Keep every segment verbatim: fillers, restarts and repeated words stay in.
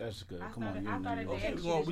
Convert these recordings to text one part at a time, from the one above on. That's good. Come on, you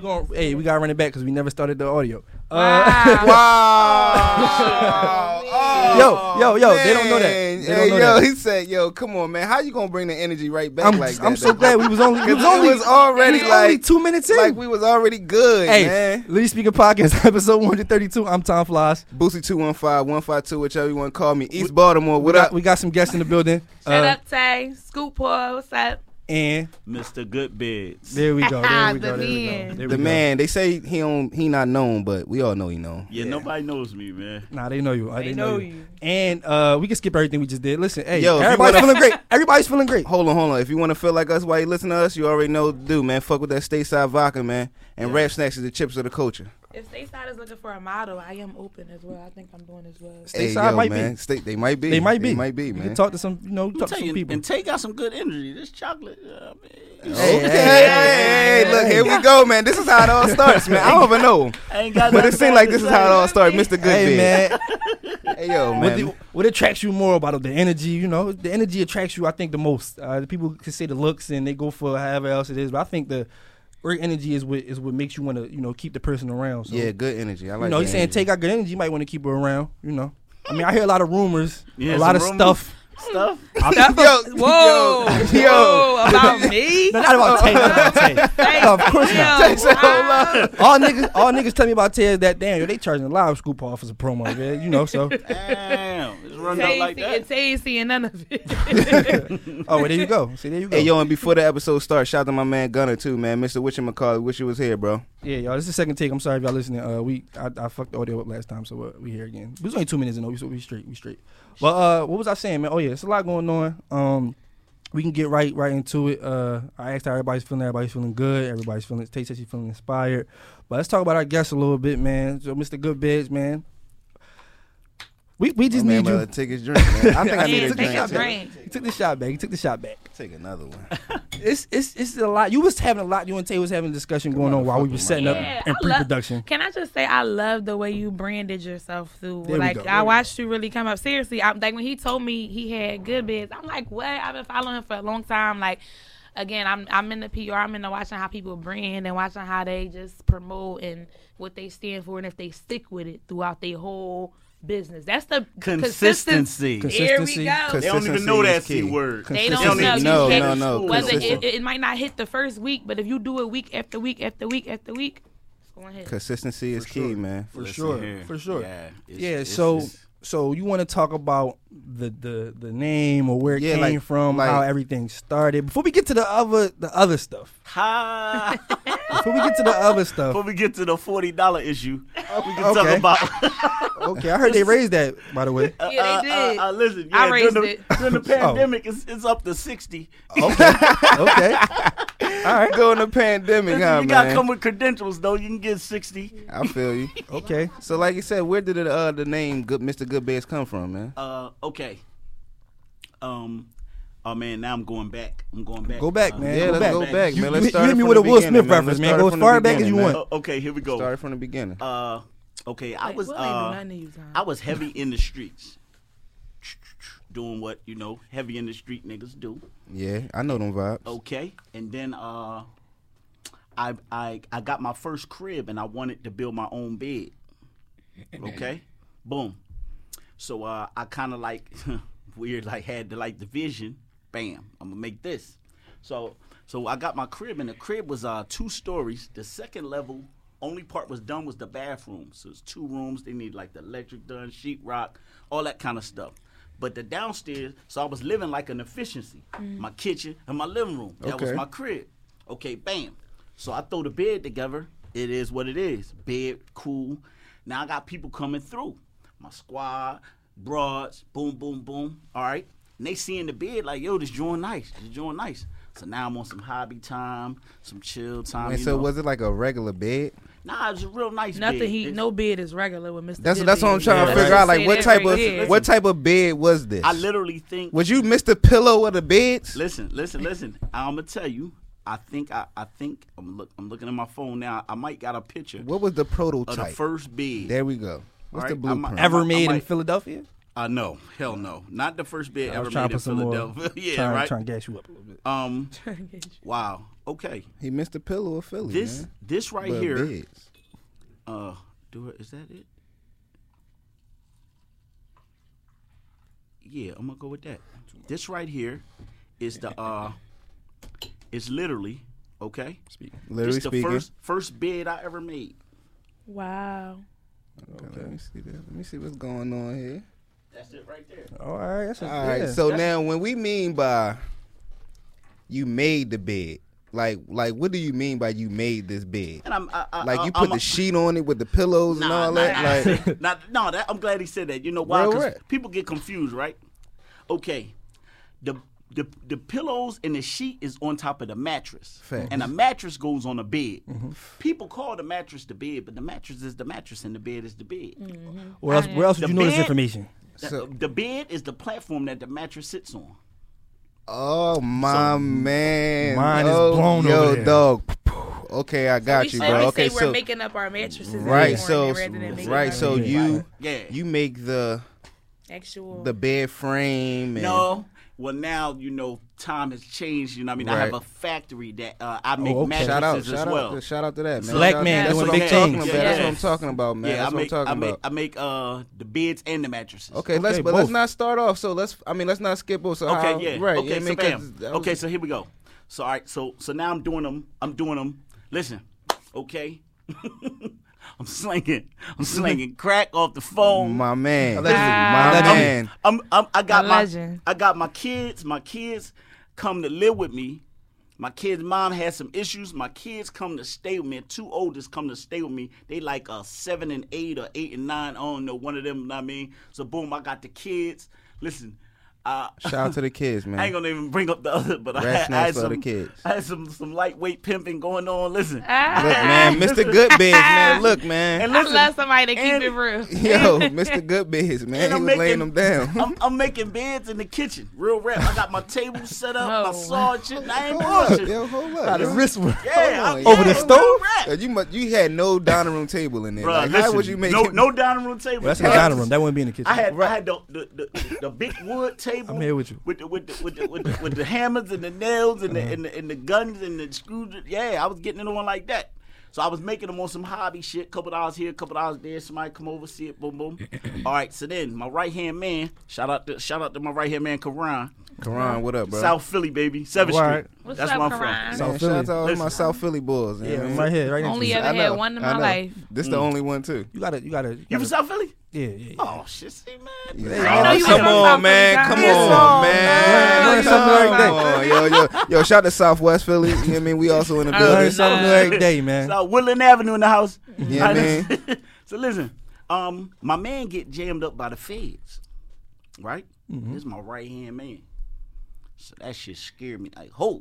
know. Hey, we gotta run it back because we never started the audio. Wow! Uh, wow. Oh, yo, yo, yo! Man. They don't know that. They hey, don't know yo, that. He said, "Yo, come on, man. How you gonna bring the energy right back I'm, like that?" I'm so baby? glad we was only. We was only, was already like, only two minutes in. Like we was already good. Hey, man. Ladies Speaking Podcast, episode one thirty-two. I'm Tom Floss. Boosie two one five, one five two, whichever you want to call me. East we, Baltimore. What we up? Got, we got some guests in the building. Shut uh, up, Tay. Scoop Hall. What's up? And Mister Good Beats. There we go. There we go. There we go. There we the go. man. They say he don't, he not known, but we all know he known. Yeah, yeah. Nobody knows me, man. Nah, they know you. They, they know, know you. you. And uh, we can skip everything we just did. Listen, hey, Yo, everybody's wanna, feeling great. Everybody's feeling great. Hold on, hold on. If you want to feel like us while you listen to us, you already know what to do, man. Fuck with that Stateside vodka, man. And yeah. Rap Snacks is the chips of the culture. If Stateside is looking for a model, I am open as well. I think I'm doing as well. Hey, Stateside yo, might man. be. State, they might be. They might be. They might be, you man. Can talk to some, you know, talk to some you, people. And take out some good energy. This chocolate. Uh, man. Hey, hey, hey, hey, hey, look, here we go, man. This is how it all starts, man. I don't even know. I ain't got but it seems like this is how it all starts, Mister Good Hey, man. Hey, yo, man. What, the, what attracts you more about the energy, you know? The energy attracts you, I think, the most. Uh, the people can say the looks and they go for however else it is, but I think the great energy is what is what makes you want to, you know, keep the person around. So, yeah, good energy. I like. You know, he's saying take out good energy. You might want to keep her around. You know, I mean, I hear a lot of rumors, yeah, a lot of rumors. stuff. Stuff. stuff. Yo, whoa, yo, yo. about me? No, not about Tay. Not about Tay. No, of course not. Wow. All niggas, all niggas tell me about Tay is that damn. Yo, they charging a lot of Scoop Hall for the promo, man. You know, so damn, it's running out like that. Tay ain't seeing none of it. Oh, well, there you go. See, there you go. Hey, yo, and before the episode starts, shout out to my man Gunner too, man. Mister Wichy McCauley, wish you was here, bro. Yeah, y'all. This is the second take. I'm sorry if y'all listening. Uh, we I, I fucked the audio up last time, so uh, we here again. It was only two minutes in. We we straight. We straight. But uh, what was I saying, man? Oh yeah. It's a lot going on. Um, we can get right right into it. Uh, I asked how everybody's feeling. Everybody's feeling good. Everybody's feeling. Tay said she's feeling inspired. But let's talk about our guests a little bit, man. So, Mister Good Beds, man. We we just oh, man, need you. Take his drink, man. I think I need yeah, a drink. Take drink. He took the shot back. He took the shot back. Take another one. It's it's it's a lot. You was having a lot. You and Tay was having a discussion Come going on, on while we were setting yeah, up in pre-production. Love, can I just say I love the way you branded yourself through. There like I watched you really come up. Seriously, I'm like when he told me he had Good Beds, I'm like, what? I've been following him for a long time. Like. Again, I'm I'm in the P R. I'm in the watching how people brand and watching how they just promote and what they stand for and if they stick with it throughout their whole business. That's the consistency. consistency. Here we go. They don't even know that C word. They don't know. No, no, no. Whether it, it might not hit the first week, but if you do it week after week after week after week, it's going to hit. Consistency is key, man. For sure. For sure. Yeah. Yeah, so... So you want to talk about the, the, the name or where it yeah, came like, from, like, how everything started. Before we get to the other the other stuff. Ha. Before we get to the other stuff. Before we get to the forty dollars issue, we can okay. talk about. Okay, I heard they raised that, by the way. Uh, yeah, they did. Uh, uh, uh, listen, yeah, I raised during the, it. During the pandemic, oh. it's, it's up to sixty dollars. Okay, okay. All right, during the pandemic, listen, huh, you man? You gotta come with credentials, though. You can get sixty. I feel you. Okay. So, like you said, where did the, uh, the name Good, Mister Good Beds come from, man? Uh, okay. Um, oh man, now I'm going back. I'm going back. Go back, uh, man. Yeah, go let's back. go back, you, man. Let's you start. You hit me with a Will Smith reference, man. Go as far back as you man. want. Uh, okay, here we go. Start from the beginning. Uh, okay, I was uh, I was heavy in the streets, doing what, you know, heavy in the street niggas do. Yeah, I know them vibes. Okay, and then uh, I I I got my first crib and I wanted to build my own bed. Okay, boom. So uh, I kind of like weird like had the like the vision. Bam, I'm gonna make this. So so I got my crib and the crib was uh two stories. The second level only part was done was the bathroom. So it's two rooms. They need like the electric done, sheetrock, all that kind of stuff. But the downstairs, so I was living like an efficiency. Mm. My kitchen and my living room. That okay. was my crib. Okay, bam. So I throw the bed together. It is what it is. Bed, cool. Now I got people coming through. My squad, broads, boom, boom, boom. All right. And they see in the bed like, yo, this joint nice. This joint nice. So now I'm on some hobby time, some chill time. And you so know. Was it like a regular bed? Nah, it's a real nice Nothing bed. He, no bed is regular with Mister That's Good that's bed. What I'm trying yeah, to figure out. Like, what type of is. what type of bed was this? I literally think. Was you Mister Pillow of the beds? Listen, listen, listen. I'm gonna tell you. I think I, I think I'm look. I'm looking at my phone now. I might got a picture. What was the prototype? Of the first bed. There we go. What's right? the blueprint? Might, ever made might, in Philadelphia? I uh, know, hell no, not the first bid ever made in Philadelphia. Yeah, trying, right. Trying to gas you up a little bit. Um, wow. Okay. He missed a pillow of Philly. This, man. this right but here. Bids. Uh, do it. Is that it? Yeah, I'm gonna go with that. This right here is the uh, it's literally okay. Speaking. Literally it's the speaking. first first bid I ever made. Wow. Okay, okay. Let me see that. Let me see what's going on here. That's it right there. All right. That's All right. Bid. So that's now, when we mean by you made the bed, like, like, what do you mean by you made this bed? And I'm, I, I, like, you put I'm the a, sheet on it with the pillows nah, and all nah, that. Nah, like, nah, nah, that, I'm glad he said that. You know why? Because people get confused, right? Okay, the the the pillows and the sheet is on top of the mattress, Facts. and the mattress goes on the bed. Mm-hmm. People call the mattress the bed, but the mattress is the mattress and the bed is the bed. Mm-hmm. Where else? Where else would you know this information? So, the bed is the platform that the mattress sits on. Oh, my so, man. Mine oh, is blown yo, over Yo, dog. Okay, I got so you, bro. Okay, say we're so, making up our mattresses. Right, so, right, so you yeah. you make the, actual. the bed frame. And, no. Well, now, you know, time has changed. You know what I mean? Right. I have a factory that uh, I make oh, okay. mattresses shout out, as shout well. Out, shout out to that, man. Select man. That's what, big talking about. Yeah. That's what I'm talking about, man. Yeah, That's I make, what I'm talking I make, about. I make uh, the beds and the mattresses. Okay, okay let's, but let's not start off. So let's, I mean, let's not skip over. So okay, I'll, yeah. Right. Okay, yeah, so bam. Was, okay, so here we go. So, all right, so, so now I'm doing them. I'm doing them. Listen, okay. I'm slinging, I'm slinging crack off the phone. My man, my man. I'm, I'm, I'm, I got my, I got my kids. My kids come to live with me. My kids' mom had some issues. My kids come to stay with me. Two oldest come to stay with me. They like uh seven and eight or eight and nine. I don't know one of them. You know what I mean, so boom, I got the kids. Listen. Uh, Shout out to the kids, man. I ain't gonna even bring up the other, but I had, I, had some, the kids. I had some some lightweight pimping going on. Listen, ah. look, man, Mister Good Beats, man. Look, man. And listen, I love somebody to keep it real. Yo, Mister Good Beats, man. He was making, laying them down. I'm, I'm making beds in the kitchen, real rap. I got my table set up, no. my saw and shit. And I ain't bullshit. Yo, hold up. Got a wristwatch. Yeah, yeah, over the stove. Yo, you must, you had no dining room table in there. Bruh, like, listen, how would you make no, no dining room table? Well, that's the dining room. That wouldn't be in the kitchen. I had I had the the the big wood table. I'm here with you. With the with the with the, with the, with the hammers and the nails and, mm-hmm. the, and the and the guns and the screws. Yeah, I was getting it on like that. So I was making them on some hobby shit. Couple dollars here, couple dollars there. Somebody come over, see it, boom, boom. All right. So then my right hand man, shout out to shout out to my right hand man, Karan. Karan, what up, bro? South Philly, baby, Seventh right. Street. What's That's up, where I'm from. South Philly. Shout out to all my South Philly boys. Yeah, man. right here, right here. Only ever had one in my life. This mm. the only one too. You gotta, you gotta. You, you gotta, from South Philly? Yeah, yeah, yeah. Oh shit, see, man. Yeah. Oh, you come, on, man. come on, man. Come on, man. Come on, yo, yo, yo. Shout out to Southwest Philly. You know what I mean? We also in the building. Learn something new every day, man. So Woodland Avenue in the house. Yeah, man. So listen, um, my man get jammed up by the feds, right? This is my right hand man. So that shit scared me like, ho,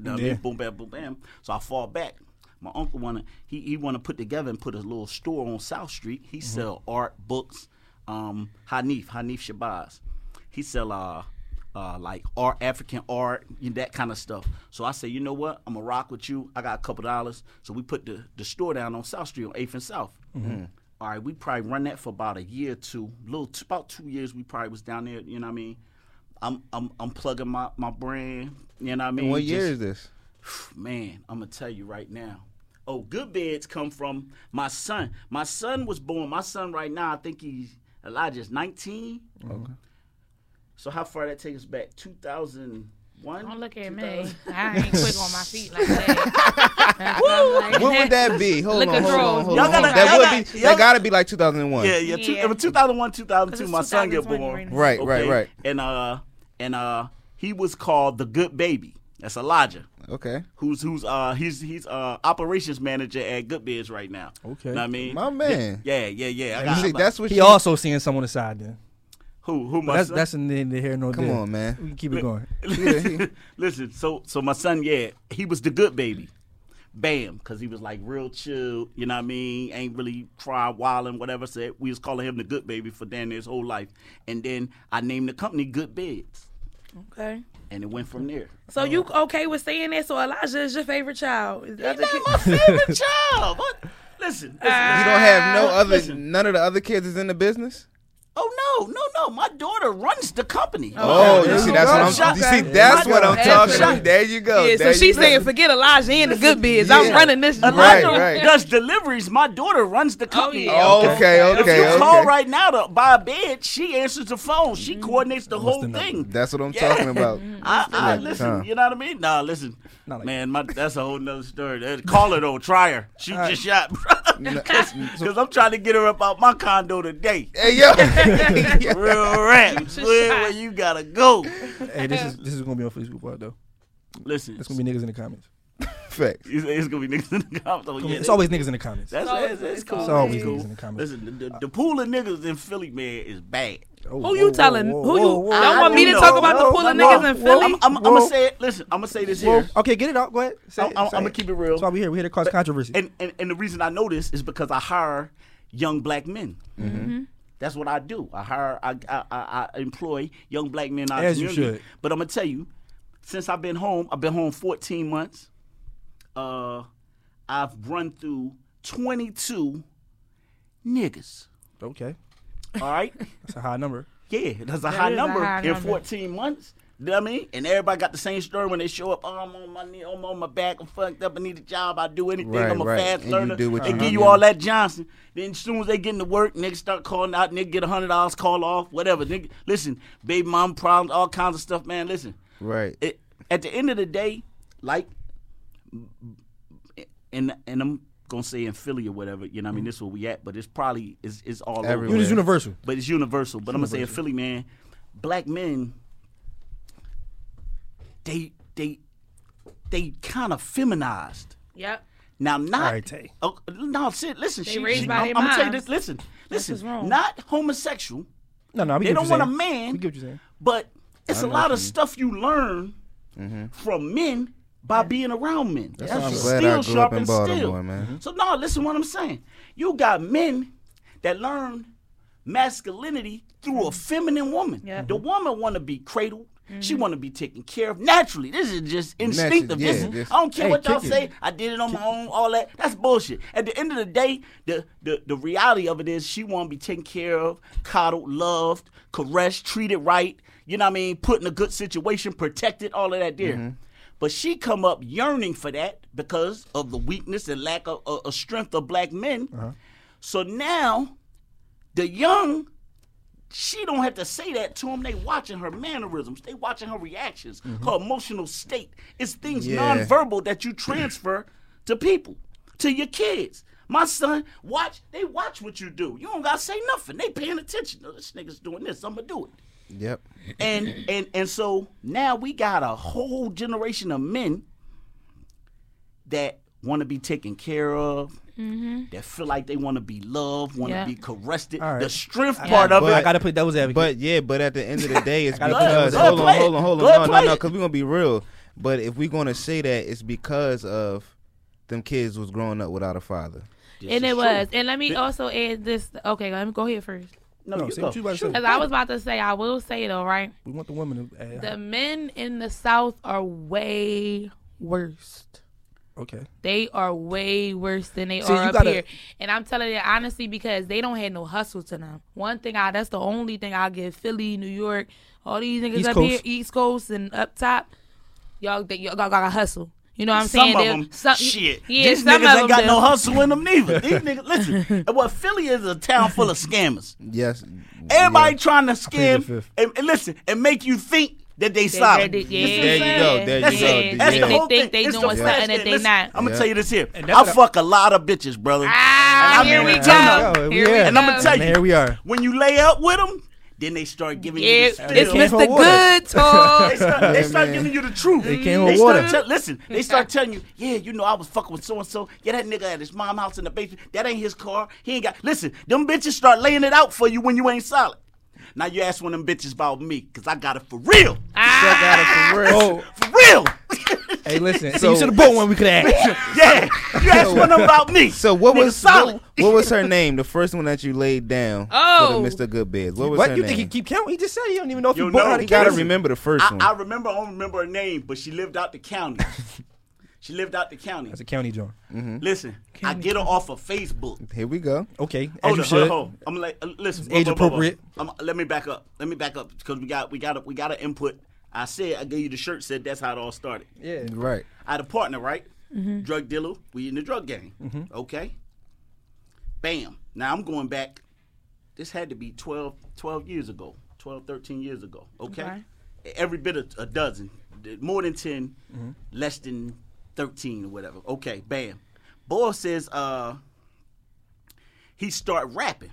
yeah. boom, bam, boom, bam. So I fall back. My uncle wanna he he wanna put together and put a little store on South Street. He mm-hmm. sell art, books. Um, Hanif, Hanif Shabazz. He sell uh, uh like art, African art, and that kind of stuff. So I say, you know what? I'm gonna rock with you. I got a couple dollars. So we put the the store down on South Street on eighth and South. Mm-hmm. All right, we probably run that for about a year or two, little t- about two years. We probably was down there. You know what I mean? I'm I'm I'm plugging my, my brand, you know what I mean? And what year Just, is this? Man, I'm gonna tell you right now. Oh, Good Beds come from my son. My son was born. My son right now, I think he's Elijah's nineteen. Okay. So how far that takes us back? two thousand one Don't look at me. I ain't quick on my feet like that. Like, what would that be? Hold on, hold on, hold on. Gotta, that would be. That gotta be like two thousand one Yeah, yeah. Two, yeah. two thousand one, two thousand two My son get born. Right, okay. right, right. And uh, and uh, he was called the Good Baby. That's Elijah. Okay. Who's who's uh he's he's uh operations manager at Good Beds right now. Okay. Know what I mean, my man. Yeah, yeah, yeah. yeah. I got, see, that's what he you... also seeing someone on the side then. Who? Who? My that's, son? That's in the, in the hair no Come deal. on, man. We can keep it going. Listen, listen, so so my son, yeah, he was the Good Baby. Bam, because he was like real chill, you know what I mean? Ain't really try wilding, whatever. Said so we was calling him the Good Baby for damn near his whole life. And then I named the company Good Beds. Okay. And it went from there. So oh. you okay with saying that? So Elijah is your favorite child? He's not kid? my favorite child. What? Listen, listen. Uh, you don't have no other, listen. none of the other kids is in the business? Oh, no. No, no, no. My daughter runs the company. Oh, okay. you see, that's what I'm. You see, that's what I'm talking about. There you go. Yeah, so she's saying, forget Elijah and the Good Beds. Yeah. I'm running this. Elijah right, right. does deliveries. My daughter runs the company. Oh, yeah. Okay, okay. okay if you okay. call right now to buy a bed, she answers the phone. She coordinates the whole that's thing. That's what I'm yeah. talking about. I, I listen. Huh. You know what I mean? Nah, listen, like man. My, that's a whole nother story. Call her though. Try her. Shoot your shot, bro. Because I'm trying to get her up out my condo today. Hey yo. Real rap. Where you gotta go. Hey, this is this is gonna be on Philly Scoop Hall though. Listen, it's gonna be niggas in the comments. Facts. It's, it's gonna be niggas in the comments. Oh, yeah, it's always niggas in the comments. That's no, it's, it's cool. It's always cool. niggas in the comments. Listen, the, the, the pool of niggas in Philly, man, is bad. Oh, who you whoa, telling? Whoa, who you? Whoa, whoa, I don't I want me to know. talk about whoa, the pool of niggas whoa, in Philly. Whoa, I'm, I'm, I'm gonna say it. Listen, I'm gonna say this whoa. here. Okay, get it out. Go ahead. Say I'm, it, I'm, say I'm gonna it. keep it real. That's why we here. We here to cause but, controversy. And, and and the reason I know this is because I hire young black men. Mm-hmm. That's what I do. I hire, I, I, I, I employ young black men in our As community. You should. But I'm gonna tell you, since I've been home, I've been home fourteen months. Uh, I've run through twenty-two niggas. Okay. All right. That's a high number. Yeah, that's a that high number a high in number. fourteen months. You know what I mean? And everybody got the same story when they show up. Oh, I'm on my knee, I'm on my back, I'm fucked up, I need a job, I do anything, right, I'm a right. fast and learner. They give know, you all that Johnson. Then as soon as they get into work, niggas start calling out, nigga get one hundred dollars, call off, whatever. Nigga, listen, baby mom problems, all kinds of stuff, man, listen. Right. It, at the end of the day, like, and, and I'm going to say in Philly or whatever, you know what mm-hmm. I mean, this is where we at, but it's probably, it's, it's all everywhere. Over. It's universal. But it's universal. But it's I'm going to say in Philly, man, black men, They they they kind of feminized. Yep. Now not right, oh, no. Sit, listen. They she, raised she, by I'm, I'm gonna tell you this. Listen, listen. Not homosexual. No, no. We they don't want saying. a man. We get what you're saying. But it's a lot of mean. stuff you learn mm-hmm. from men by yeah. being around men. That's, That's steel sharp and steel. Mm-hmm. So no, listen to what I'm saying. You got men that learn masculinity through mm-hmm. a feminine woman. Yep. The woman want to be cradled. Mm-hmm. She want to be taken care of naturally. This is just instinctive. Yeah, this is, this, I don't care hey, what y'all say. It. I did it on kick my own. All that. That's bullshit. At the end of the day, the the, the reality of it is she want to be taken care of, coddled, loved, caressed, treated right. You know what I mean? Put in a good situation, protected, all of that there. Mm-hmm. But she come up yearning for that because of the weakness and lack of uh, strength of black men. Uh-huh. So now, the young. She don't have to say that to them. They watching her mannerisms. They watching her reactions, mm-hmm. her emotional state. It's things yeah. nonverbal that you transfer to people, to your kids. My son, watch. They watch what you do. You don't got to say nothing. They paying attention. Oh, this nigga's doing this. I'm going to do it. Yep. And, and, and so now we got a whole generation of men that want to be taken care of. Mm-hmm. That feel like they want to be loved, want to yeah. be caressed. Right. The strength yeah. part of but, it, I gotta put devil's advocate. But yeah, but at the end of the day, it's because hold on, hold on, hold on, no, no, no, no, because we're gonna be real. But if we're gonna say that, it's because of them kids was growing up without a father, this and it was. True. And let me but, also add this. Okay, let me go here first. No, no you go. Because I was about to say, I will say though, right? We want the women. To, uh, the men in the South are way worse. Okay. They are way worse than they See, are up gotta, here. And I'm telling you honestly because they don't have no hustle to them. One thing, I that's the only thing I'll give Philly, New York, all these niggas East up Coast. here, East Coast and up top, y'all they, y'all got a hustle. You know what I'm some saying? Of them, some, shit. Yeah, These some niggas of them ain't got do. no hustle in them neither. These niggas, listen. Well, Philly is a town full of scammers. Yes. Everybody yeah. trying to scam and, and listen and make you think that they, they solid. They, they, yeah. There you go. There that's you go. It. That's yeah. the whole they think thing. They it's doing the something that they Listen, not. I'm going to yeah. tell you this here. I fuck a lot of bitches, brother. Ah, and here we go. Here we and I'm going to tell you. Here we are. When you lay out with them, then they start giving yeah, you the It's Mister Good Talk. They start, they start yeah, giving you the truth. They came with water. Te- listen, they start telling you, yeah, you know, I was fucking with so-and-so. Yeah, that nigga at his mom's house in the basement. That ain't his car. He ain't got. Listen, them bitches start laying it out for you when you ain't solid. Now you ask one of them bitches about me, because I got it for real. Ah! I got it for real. Oh. For real. Hey, listen. So, so you should have bought one we could have asked. Yeah. You asked so, one of them about me. So what Nigga was what, what was her name, the first one that you laid down oh. for the Mister Good Beds? What was what? her you name? You think he keep counting? He just said he don't even know if you he bought her. You got to remember the first I, one. I remember, I don't remember her name, but she lived out the county. She lived out the county. That's a county joint. Mm-hmm. Listen, county I get her county. off of Facebook. Here we go. Okay. As oh, you should. Her, her. I'm like, uh, listen. Age bro, bro, appropriate. Bro, bro. I'm, let me back up. Let me back up because we got we got we got an input. I said I gave you the shirt. Said that's how it all started. Yeah. Right. I had a partner, right? Mm-hmm. Drug dealer. We in the drug game. Mm-hmm. Okay. Bam. Now I'm going back. This had to be twelve, twelve years ago. twelve, thirteen years ago. Okay. Okay. Every bit of a dozen, more than ten, mm-hmm. less than thirteen or whatever. Okay, bam. Boy says uh, he start rapping.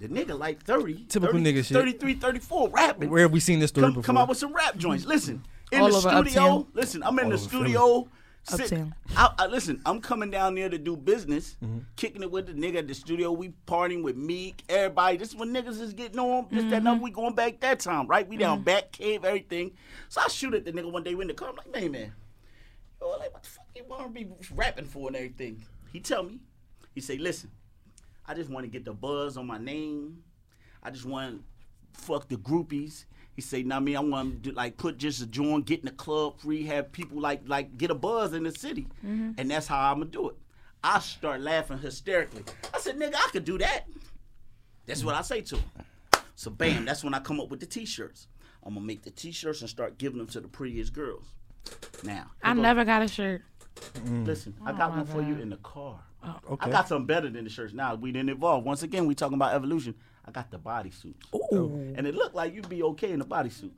The nigga like thirty. Typical thirty, nigga shit. thirty-three, thirty-four rapping. Where have we seen this story come, before? Come out with some rap joints. Listen, in All the studio. Uptown. Listen, I'm in All the studio. Sitting, I, I, listen, I'm coming down there to do business, mm-hmm. kicking it with the nigga at the studio. We partying with Meek, everybody. This is when niggas is getting on. This, mm-hmm. that, nothing. We going back that time, right? We down mm-hmm. back cave, everything. So I shoot at the nigga one day. We in the car. I'm like, man, man. Yo, like, what the fuck you want to be rapping for and everything? He tell me. He say, listen, I just want to get the buzz on my name. I just want to fuck the groupies. He say, nah, I mean, I want to like put just a joint, get in the club free, have people like like get a buzz in the city, mm-hmm. and that's how I'm gonna do it. I start laughing hysterically. I said, nigga, I could do that. That's what I say to him. So bam, that's when I come up with the t-shirts. I'm gonna make the t-shirts and start giving them to the prettiest girls. Now I go. Never got a shirt. Mm. Listen, oh I got one God. for you in the car. Oh, okay. I got something better than the shirts. Now we didn't evolve. Once again, we talking about evolution. I got the bodysuit. Ooh. And it looked like you'd be okay in the bodysuit.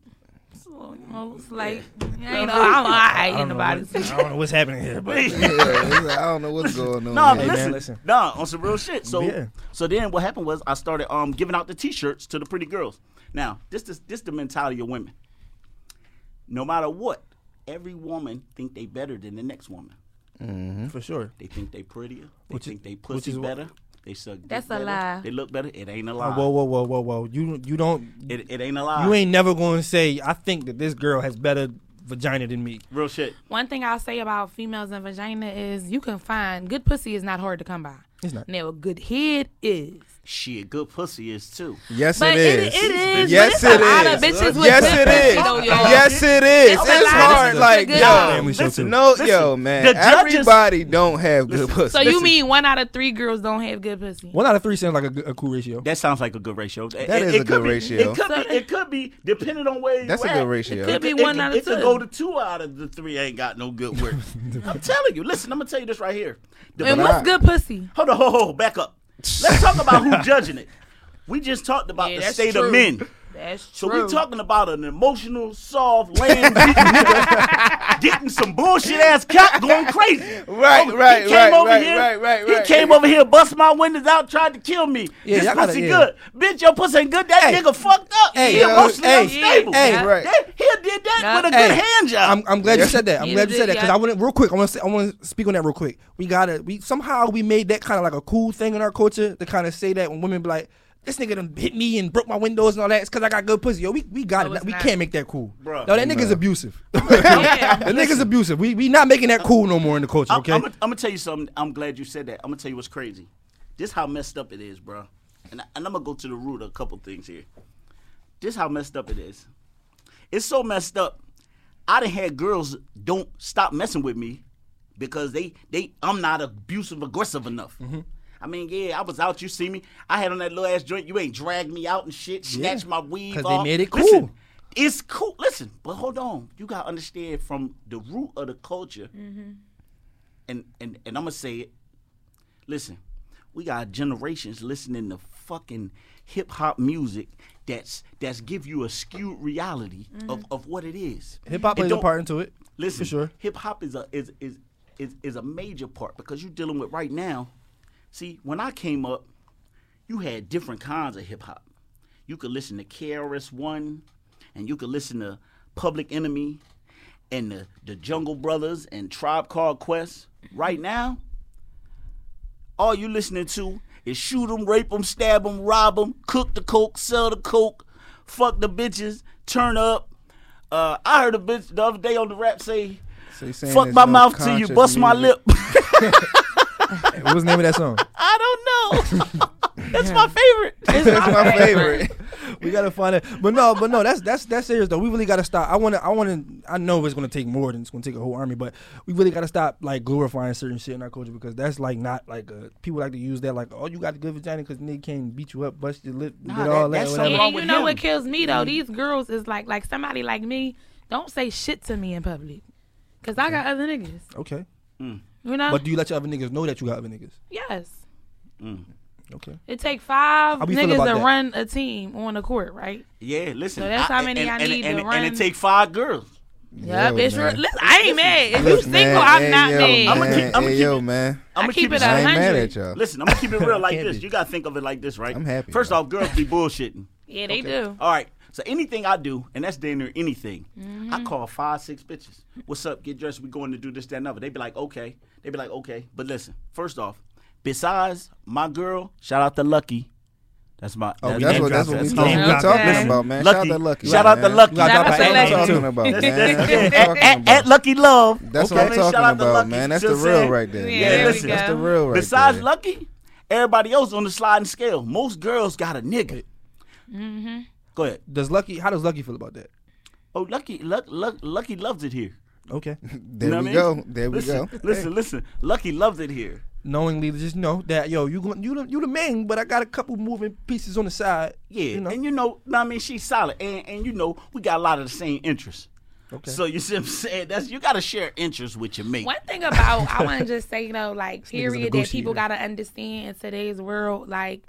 So, you know, it's like, yeah. you know, I'm all right in the bodysuit. I don't know what's happening here, but. yeah, like, I don't know what's going on. No, hey, listen, man, listen. No, on some real shit. So yeah. so then what happened was I started um giving out the T-shirts to the pretty girls. Now, this is this, this the mentality of women. No matter what, every woman think they better than the next woman. Mm-hmm. For sure. They think they prettier. They which think is, they pussy which is better. What? They suck. That's a lie. They look better. It ain't a lie. Whoa, whoa, whoa, whoa, whoa. You you don't. It, it ain't a lie. You ain't never going to say, I think that this girl has better vagina than me. Real shit. One thing I'll say about females and vagina is you can find good pussy is not hard to come by. It's not. Now, a good head is. Shit, good pussy is too. Yes, it is. It is. Yes, it is. Yes, it is. Yes, it is. It's hard. Like, yo, no, yo, man. Everybody don't have good pussy. So you mean one out of three girls don't have good pussy? One out of three sounds like a cool ratio. That sounds like a good ratio. That is a good ratio. It could be depending on where you. That's a good ratio. It could be one out of two. It could go to two out of the three. Ain't got no good work. I'm telling you. Listen, I'm gonna tell you this right here. And what's good pussy? Hold on, hold on, back up. Let's talk about who's judging it. We just talked about yeah, the state true. of men. That's true. So we're talking about an emotional, soft, lame nigga getting some bullshit ass cop going crazy. Right, oh, right, he came right, over right, here, right, right, right. He came over here, bust my windows out, tried to kill me. Yeah, this pussy gotta, yeah. good. Bitch, your pussy ain't good. That hey. nigga fucked up. Hey, he emotionally hey, unstable. Hey, yeah. right. that, he did that nah. with a hey. good hand job. I'm, I'm glad yeah. you said that. I'm yeah, glad you said yeah. that because I want real quick. I want to I want to speak on that real quick. We gotta we somehow we made that kind of like a cool thing in our culture to kind of say that when women be like, this nigga done hit me and broke my windows and all that. It's because I got good pussy. Yo, we, we got no, it. We not. can't make that cool. Bro. No, that nigga's no. abusive. yeah. That nigga's abusive. We we not making that cool no more in the culture, okay? I'm, I'm going to tell you something. I'm glad you said that. I'm going to tell you what's crazy. This how messed up it is, bro. And, I, and I'm going to go to the root of a couple things here. This how messed up it is. It's so messed up. I done had girls don't stop messing with me because they, they I'm not abusive, aggressive enough. Mm-hmm. I mean, yeah, I was out. You see me? I had on that little ass joint. You ain't dragged me out and shit. Snatched yeah, my weave off. Because they made it cool. Listen, it's cool. Listen, but hold on. You gotta understand from the root of the culture, mm-hmm. and and and I'm gonna say it. Listen, we got generations listening to fucking hip hop music that's that's give you a skewed reality mm-hmm. of, of what it is. Hip hop plays a part into it. Listen, for sure. Hip hop is a is, is is is a major part because you're dealing with right now. See, when I came up, you had different kinds of hip-hop. You could listen to K R S One, and you could listen to Public Enemy, and the, the Jungle Brothers, and Tribe Called Quest. Right now, all you listening to is shoot 'em, rape 'em, stab 'em, rob 'em, cook the coke, sell the coke, fuck the bitches, turn up. Uh, I heard a bitch the other day on the rap say, so fuck my no mouth till you bust music. my lip. What was the name of that song? I don't know. That's my favorite. It's That's my favorite. favorite. We gotta find it. But no, but no, that's that's that's serious though. We really gotta stop. I wanna I wanna I know it's gonna take more than it's gonna take a whole army, but we really gotta stop like glorifying certain shit in our culture, because that's like not like a, people like to use that like, oh, you got the good vagina because nigga can't beat you up, bust your lip, nah, did all that. that, that and you know him. What kills me though? These girls is like like somebody like me, don't say shit to me in public. Cause I got other niggas. Okay. Mm. You know? But do you let your other niggas know that you got other niggas? Yes. Mm. Okay. It take five niggas to that? Run a team on the court, right? Yeah, listen. So that's I, how many and, I and, need and, to and, run. And it take five girls. Yeah, bitch. Yeah, listen, I ain't mad. If you single, man, I'm hey, not yo, mad. Man, I'm gonna keep, hey, yo, man. I'm gonna keep it a hundred. Listen, I'm gonna keep it real like this. Be. You gotta think of it like this, right? I'm happy. First bro. off, girls be bullshitting. Yeah, they okay. do. All right. So anything I do, and that's damn near anything, mm-hmm. I call five, six bitches. What's up? Get dressed. We going to do this, that, and other. They be like, okay. They be like, okay. But listen, first off, besides my girl, shout out to Lucky. That's my. Oh, that's, that's what that's what we talking, okay. talking about, man. Lucky. Shout out to Lucky. Shout out to Lucky. Shout out to Lucky. Talking about, man. That's, that's, at, at, at Lucky Love. That's okay. what I'm talking about, Lucky, man. That's the real saying. right there. Yeah, yeah, there listen, that's the real right besides there. Besides Lucky, everybody else on the sliding scale. Most girls got a nigga. Mm-hmm. Go ahead. Does Lucky? How does Lucky feel about that? Oh, Lucky, Luck, Luck, Lucky loves it here. Okay, there you know we go. Mean? There we listen, go. Listen, hey. listen. Lucky loves it here. Knowingly, just know that yo, you you the, you the man, but I got a couple moving pieces on the side. Yeah, you know? and you know, I mean, she's solid, and and you know, we got a lot of the same interests. Okay. So you see what I'm saying? That's, you got to share interests with your mate. One thing about I want to just say, you know, like period that people got to understand in today's world, like.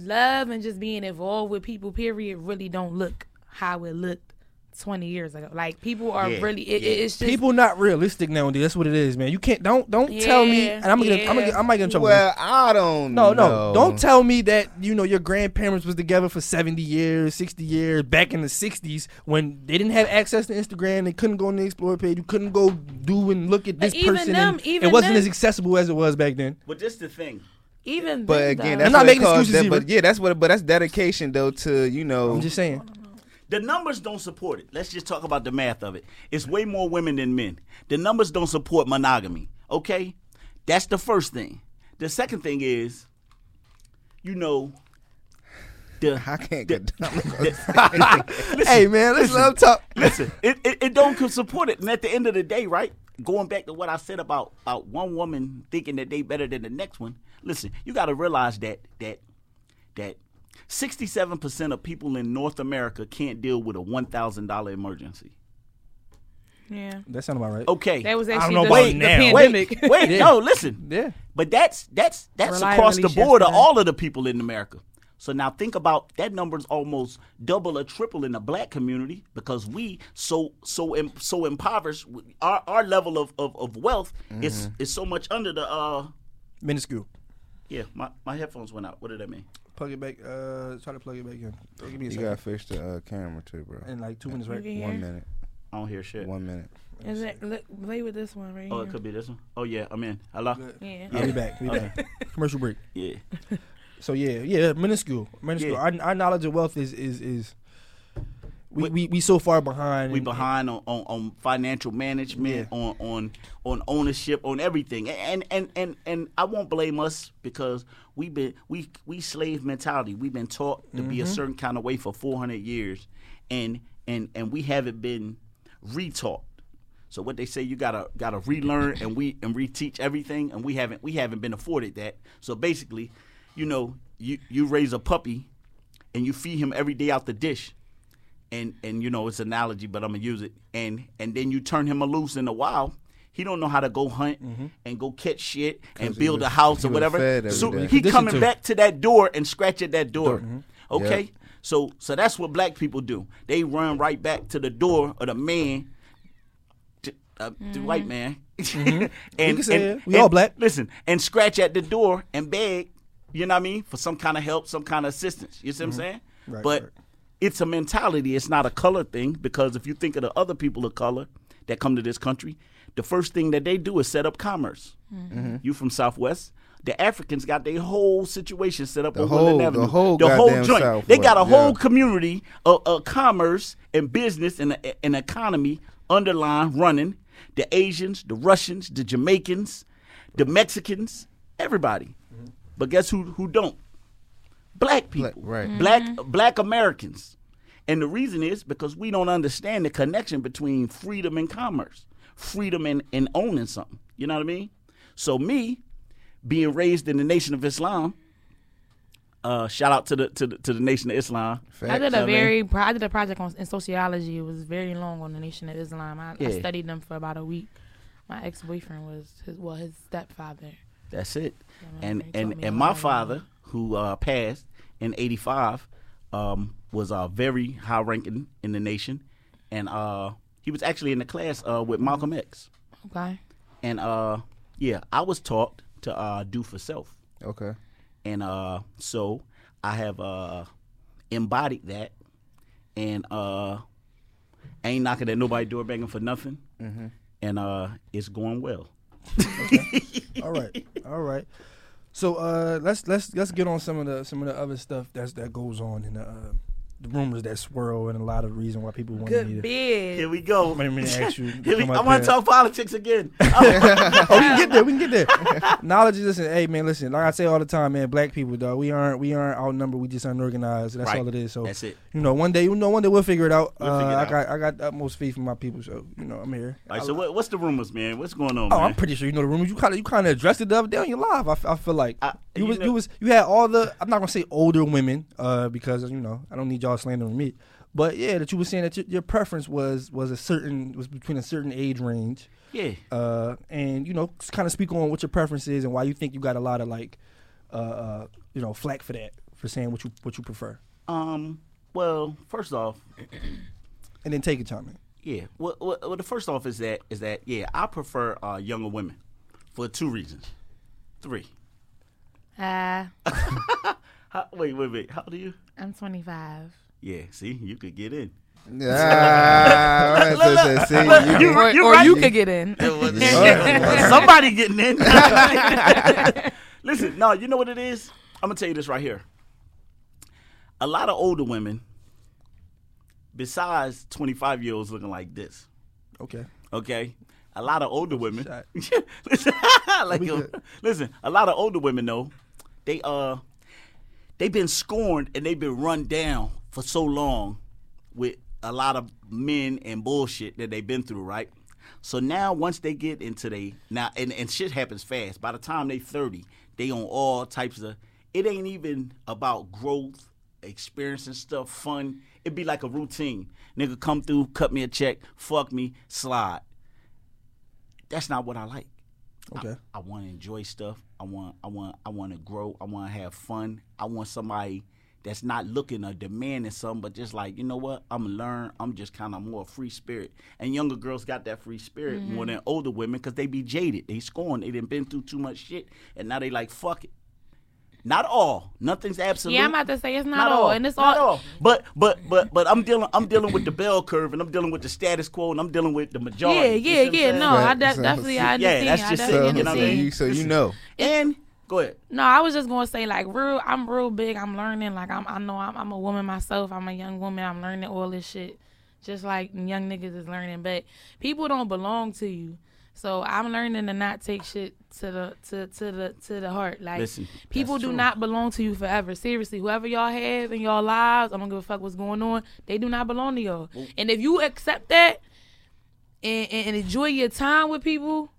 Love and just being involved with people, period, really don't look how it looked twenty years ago. Like, people are yeah, really, it, yeah. it, it's just. People not realistic nowadays. That's what it is, man. You can't, don't don't yeah, tell me, and I'm gonna, yeah. I'm gonna, I'm gonna, I might get in trouble. Well, I don't no, know. No, no. Don't tell me that, you know, your grandparents was together for seventy years, sixty years, back in the sixties when they didn't have access to Instagram. They couldn't go on the Explore page. You couldn't go do and look at this even person. Them, and even it wasn't them. as accessible as it was back then. But just the thing. Even but then, again, that's I'm not making excuses. That, but yeah, that's what. But that's dedication, though. To you know, I'm just saying, the numbers don't support it. Let's just talk about the math of it. It's way more women than men. The numbers don't support monogamy. Okay, that's the first thing. The second thing is, you know, the I can't the, get the, listen, hey man, let's listen, love talk. Listen, it, it it don't support it. And at the end of the day, right? Going back to what I said about about one woman thinking that they better than the next one. Listen, you got to realize that that that sixty-seven percent of people in North America can't deal with a one thousand dollars emergency. Yeah, that sounds about right. Okay, that was actually I don't know the, about the pandemic. Wait, wait, yeah. no, listen. Yeah, but that's that's that's across the board of all of the people in America. So now think about that number's almost double or triple in the black community because we so so so impoverished. Our our level of of, of wealth mm-hmm. is is so much under the. Uh, Minuscule. Yeah, my, my headphones went out. What did that mean? Plug it back. Uh, try to plug it back in. Give me a you got to fix the uh, camera too, bro. In like two minutes, right? One minute. I don't hear shit. One minute. Is it, look, play with this one right oh, here. Oh, it could be this one? Oh, yeah. I'm in. Hello? Yeah. yeah. I'll be back. Be back. Commercial break. Yeah. So, yeah. Yeah, minuscule. Minuscule. Yeah. Our, our knowledge of wealth is... is, is We, we, we we so far behind. We behind on, on, on financial management, yeah. on, on on ownership, on everything. And and, and and I won't blame us because we been we we slave mentality. We've been taught to mm-hmm. be a certain kind of way for four hundred years, and and and we haven't been retaught. So what they say, you gotta gotta relearn and we and reteach everything, and we haven't we haven't been afforded that. So basically, you know, you you raise a puppy, and you feed him every day out the dish. And and you know it's an analogy, but I'm gonna use it. And and then you turn him loose in the wild. He don't know how to go hunt mm-hmm. and go catch shit and build was, a house or whatever. So day. he coming to back to that door and scratch at that door. Mm-hmm. Okay, yep. so so that's what black people do. They run right back to the door of the man, to, uh, mm-hmm. the white man, mm-hmm. and, and, and we all black. Listen and scratch at the door and beg. You know what I mean for some kind of help, some kind of assistance. You see mm-hmm. what I'm saying? Right, but. Right. It's a mentality. It's not a color thing because if you think of the other people of color that come to this country, the first thing that they do is set up commerce. Mm-hmm. You from Southwest. The Africans got their whole situation set up the on Woodland Avenue. The whole, the whole joint. Southwest. They got a whole yeah. community of, of commerce and business and an economy underlying running. The Asians, the Russians, the Jamaicans, the Mexicans, everybody. Mm-hmm. But guess who who don't? black people, black, right. black, mm-hmm. black Americans. And the reason is because we don't understand the connection between freedom and commerce, freedom and, and owning something. You know what I mean? So me, being raised in the Nation of Islam, uh, shout out to the to the, to the Nation of Islam. Facts. I did a very pro- I did a project on, in sociology. It was very long on the Nation of Islam. I, yeah. I studied them for about a week. My ex boyfriend was his, well his stepfather. That's it. You know, and and, and my father, know. who uh, passed in eighty-five. Um, was uh, very high ranking in the nation, and uh, he was actually in the class uh, with Malcolm X. Okay. And uh, yeah, I was taught to uh, do for self. Okay. And uh, so I have uh, embodied that, and uh, ain't knocking at nobody's door begging for nothing, mm-hmm. and uh, it's going well. Okay. All right. All right. So uh, let's let's let's get on some of the some of the other stuff that's that goes on in the, uh, the rumors that swirl, and a lot of reason why people want to be there. Here we go. Wait a minute, ask you. we, I want to talk politics again. Oh. oh, we can get there. We can get there. Knowledge is listen. Hey man, listen. Like I say all the time, man. Black people, dog. We aren't we aren't outnumbered. We just unorganized. That's right. all it is. So that's it. You know, one day, you know, one day we'll figure it out. We'll uh, figure it I out. got I got the utmost faith in my people. So you know, I'm here. All right. I, so what, what's the rumors, man? What's going on? Oh, man? I'm pretty sure you know the rumors. You kind of you kind of addressed it the other day on your live. I, I feel like I, you, you was know, you was you had all the. I'm not gonna say older women, uh, because you know I don't need y'all slandering me, but yeah, that you were saying that your, your preference was was a certain was between a certain age range, yeah, uh, and you know, kind of speak on what your preference is and why you think you got a lot of like, uh, uh, you know, flack for that, for saying what you what you prefer. Um, well, first off, and then take your time, man. Yeah, well, well, well, the first off is that is that yeah, I prefer uh, younger women for two reasons, three. Uh. How, wait, wait, wait. How old are you? I'm twenty-five. Yeah, see, you could get in. Yeah, or you could get in. Somebody getting in. Listen, no, you know what it is? I'm gonna tell you this right here. A lot of older women, besides twenty-five year olds looking like this. Okay. Okay. A lot of older women. listen, like, listen, a lot of older women though, they uh. they've been scorned and they've been run down for so long with a lot of men and bullshit that they've been through, right? So now once they get into they now and, and shit happens fast. By the time they thirty, they on all types of it ain't even about growth, experiencing stuff, fun. It'd be like a routine. Nigga come through, cut me a check, fuck me, slide. That's not what I like. Okay. I, I want to enjoy stuff. I want, I want, I want to grow. I want to have fun. I want somebody that's not looking or demanding something, but just like, you know what? I'm gonna learn. I'm just kind of more free spirit. And younger girls got that free spirit mm-hmm. more than older women because they be jaded. They scorned. They done been through too much shit, and now they like fuck it. Not all. Nothing's absolute. Yeah, I'm about to say it's not, not all. all, and it's not all. all. But but but but I'm dealing. I'm dealing with the bell curve, and I'm dealing with the status quo, and I'm dealing with the majority. Yeah, yeah, yeah. No, right. I de- so, definitely. I understand. Yeah, that's just it. You know what I mean? So you know. And go ahead. No, I was just gonna say like real. I'm real big. I'm learning. Like I'm. I know I'm, I'm a woman myself. I'm a young woman. I'm learning all this shit, just like young niggas is learning. But people don't belong to you. So I'm learning to not take shit to the to to the to the heart. Like Listen, people do true. not belong to you forever. Seriously, whoever y'all have in y'all lives, I don't give a fuck what's going on. They do not belong to y'all. Well, and if you accept that and, and, and enjoy your time with people,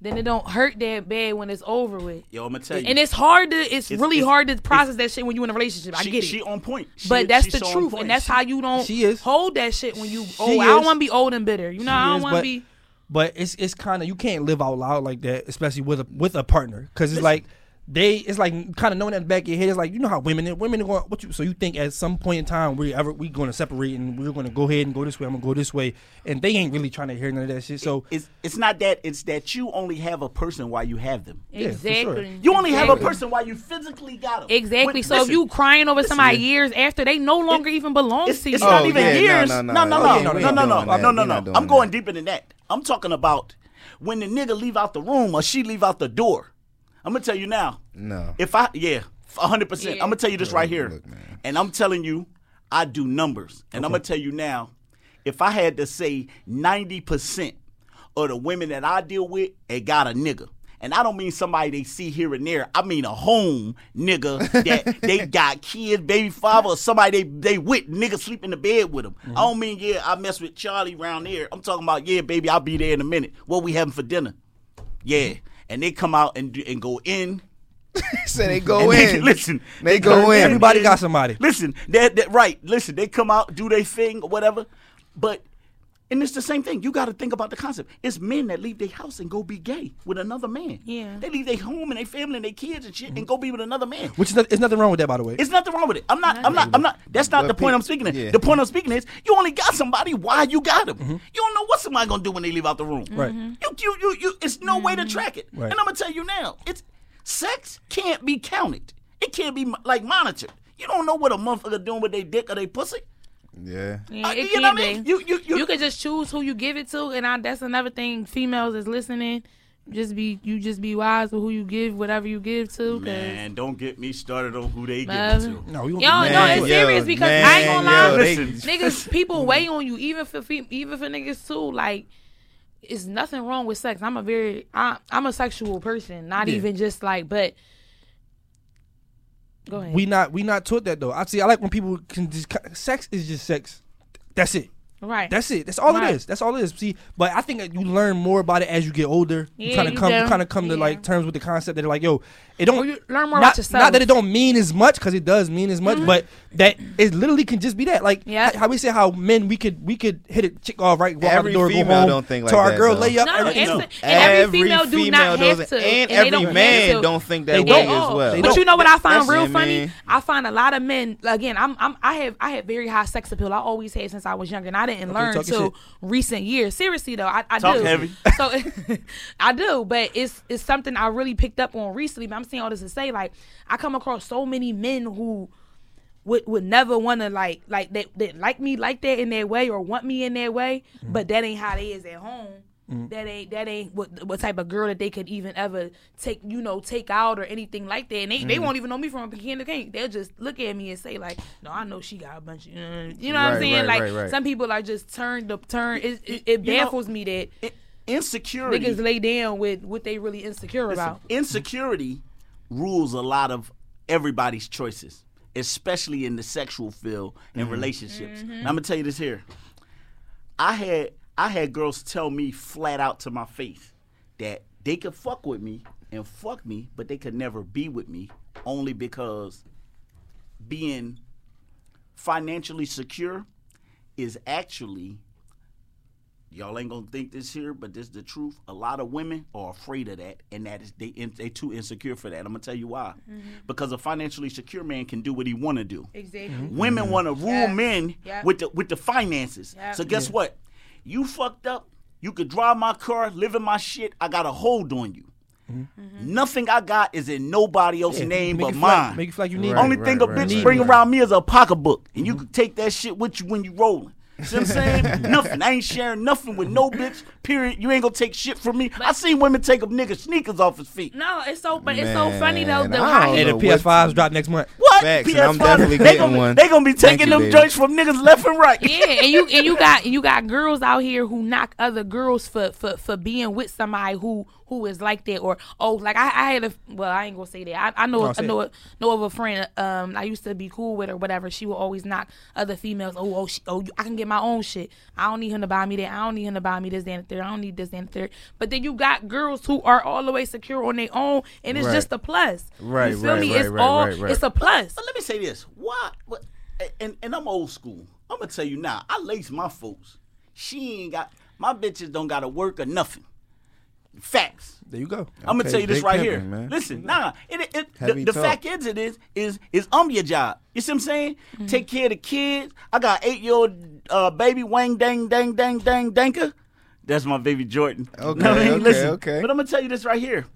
then it don't hurt that bad when it's over with. Yo, I'm gonna tell you. And it's hard to it's, it's really it's, hard to process that shit when you in a relationship. I she, get it. She on point. She, but that's the so truth, and that's she, how you don't she is. hold that shit when you old. She I don't want to be old and bitter. You know, she I don't want to be. But it's it's kind of you can't live out loud like that, especially with a with a partner, because it's like they it's like kind of knowing that in the back of your head. It's like you know how women women are going. What you so you think at some point in time we ever we going to separate and we're going to go ahead and go this way. I'm gonna go this way, and they ain't really trying to hear none of that shit. So it's it's not that it's that you only have a person while you have them. Exactly. Yeah, for sure. You only exactly. have a person while you physically got them. Exactly. With, so listen, if you crying over listen, somebody man. years after they no longer it, even belong to you. It's not oh, even yeah, years. No no no no no no no no no no. I'm going deeper than that. I'm talking about when the nigga leave out the room or she leave out the door. I'm going to tell you now. No. If I, yeah, one hundred percent. Yeah. I'm going to tell you this right here. Look, and I'm telling you, I do numbers. And okay. I'm going to tell you now, if I had to say ninety percent of the women that I deal with, it got a nigga. And I don't mean somebody they see here and there. I mean a home nigga that they got kids, baby father, or somebody they, they with, nigga sleep in the bed with them. Mm-hmm. I don't mean, yeah, I mess with Charlie around there. I'm talking about, yeah, baby, I'll be there in a minute. What we having for dinner? Yeah. And they come out and and go in. So they go and in. They, listen. They, they go in. in. Everybody got somebody. Listen. That that right. Listen, they come out, do their thing or whatever. But And it's the same thing. You got to think about the concept. It's men that leave their house and go be gay with another man. Yeah. They leave their home and their family and their kids and shit mm-hmm. and go be with another man. Which is not, it's nothing wrong with that, by the way. It's nothing wrong with it. I'm not. Nothing. I'm not. I'm not. That's not but the point people, I'm speaking of. Yeah. The point I'm speaking is you only got somebody why you got them. Mm-hmm. You don't know what somebody gonna do when they leave out the room. Right. Mm-hmm. You, you. You. You. It's no mm-hmm. way to track it. Right. And I'm gonna tell you now. It's sex can't be counted. It can't be like monitored. You don't know what a motherfucker doing with their dick or their pussy. Yeah, yeah, it uh, you can know be. I mean? you, you, you, you can just choose who you give it to, and I, that's another thing. Females is listening. Just be you, just be wise with who you give, whatever you give to. Man, don't get me started on who they uh, give it to. No, we don't. Yo, man, no, it's yo, serious because man, I ain't gonna lie. Yo, listen, they, niggas, listen. people weigh on you, even for even for niggas too. Like, it's nothing wrong with sex. I'm a very, I, I'm a sexual person. Not yeah. even just like, but. Go ahead. We not we not taught that though. I see. I like when people can just sex is just sex. That's it. Right. That's it. That's all right. it is. That's all it is. See, but I think that you learn more about it as you get older. Yeah, you kind of come, you kind of come yeah. to like terms with the concept that they're like, yo, it don't. Well, you learn more not, about yourself. Not that it don't mean as much, because it does mean as much, mm-hmm. but that it literally can just be that. Like yep. how we say how men we could we could hit a chick off right, walk out the door, go home, don't think like to our that, girl, though. lay up. No, every, no. And every female do female not have to, and, and every don't man don't think that way as well. But you know what I find real funny? I find a lot of men. Again, I'm I'm I have I have very high sex appeal. I always had since I was younger, and I. I didn't okay, learn until recent years. Seriously though, I, I talk do. Heavy. So I do, but it's it's something I really picked up on recently. But I'm saying all this to say, like, I come across so many men who would would never want to like like that that like me like that in their way or want me in their way, mm. but that ain't how they is at home. Mm. That ain't that ain't what what type of girl that they could even ever take you know take out or anything like that. And they, mm. they won't even know me from a beginning to end. They'll just look at me and say like, no, I know she got a bunch of you know what right, I'm saying. Right, like right, right. Some people are just turned up, turned. It, it, it baffles know, me that it, insecurity niggas lay down with what they really insecure listen, about. Insecurity rules a lot of everybody's choices, especially in the sexual field and mm-hmm. relationships. Mm-hmm. And I'm gonna tell you this here. I had. I had girls tell me flat out to my face that they could fuck with me and fuck me, but they could never be with me only because being financially secure is actually, y'all ain't gonna think this here, but this is the truth. A lot of women are afraid of that, and that is they they too insecure for that. I'm gonna tell you why. Mm-hmm. Because a financially secure man can do what he wanna do. Exactly. Mm-hmm. Women mm-hmm. wanna rule yeah. men yeah. with the with the finances. Yeah. So guess yeah. what? You fucked up, you could drive my car, live in my shit, I got a hold on you. Mm-hmm. Mm-hmm. Nothing I got is in nobody else's yeah, name but mine. Like, make it feel like you need right, Only right, thing right, a bitch right, bring right. around me is a pocketbook, and mm-hmm. you can take that shit with you when you rolling. See what I'm saying? Nothing. I ain't sharing nothing with no bitch, period. You ain't gonna take shit from me. But I seen women take a nigga sneakers off his feet. No, it's so but it's so funny though. The and the P S five's drop next month. What? Facts, P S five, I'm definitely getting they gonna, one. They gonna be taking you, them joints from niggas left and right. Yeah, and you and you got you got girls out here who knock other girls for for, for being with somebody who who is like that or oh like I, I had a well I ain't gonna say that I, I know no, I know know of a friend um I used to be cool with or whatever. She would always knock other females. Oh oh she, oh I can get my own shit. I don't need him to buy me that. I don't need him to buy me this that and third. I don't need this that and third. But then you got girls who are all the way secure on their own, and it's right. just a plus. Right, you feel right, me? Right, it's right, all right, right. It's a plus. But, but let me say this. Why? But, and and I'm old school. I'm gonna tell you now. I lace my folks. She ain't got my bitches. Don't gotta work or nothing. Facts. There you go. Okay, I'm gonna tell you this right here. Man. Listen, nah. It, it, the the fact is, it is is is um your job. You see what I'm saying? Mm-hmm. Take care of the kids. I got eight year old uh, baby Wang Dang Dang Dang Dang Danker. That's my baby Jordan. Okay, no, okay, listen, okay. But I'm gonna tell you this right here.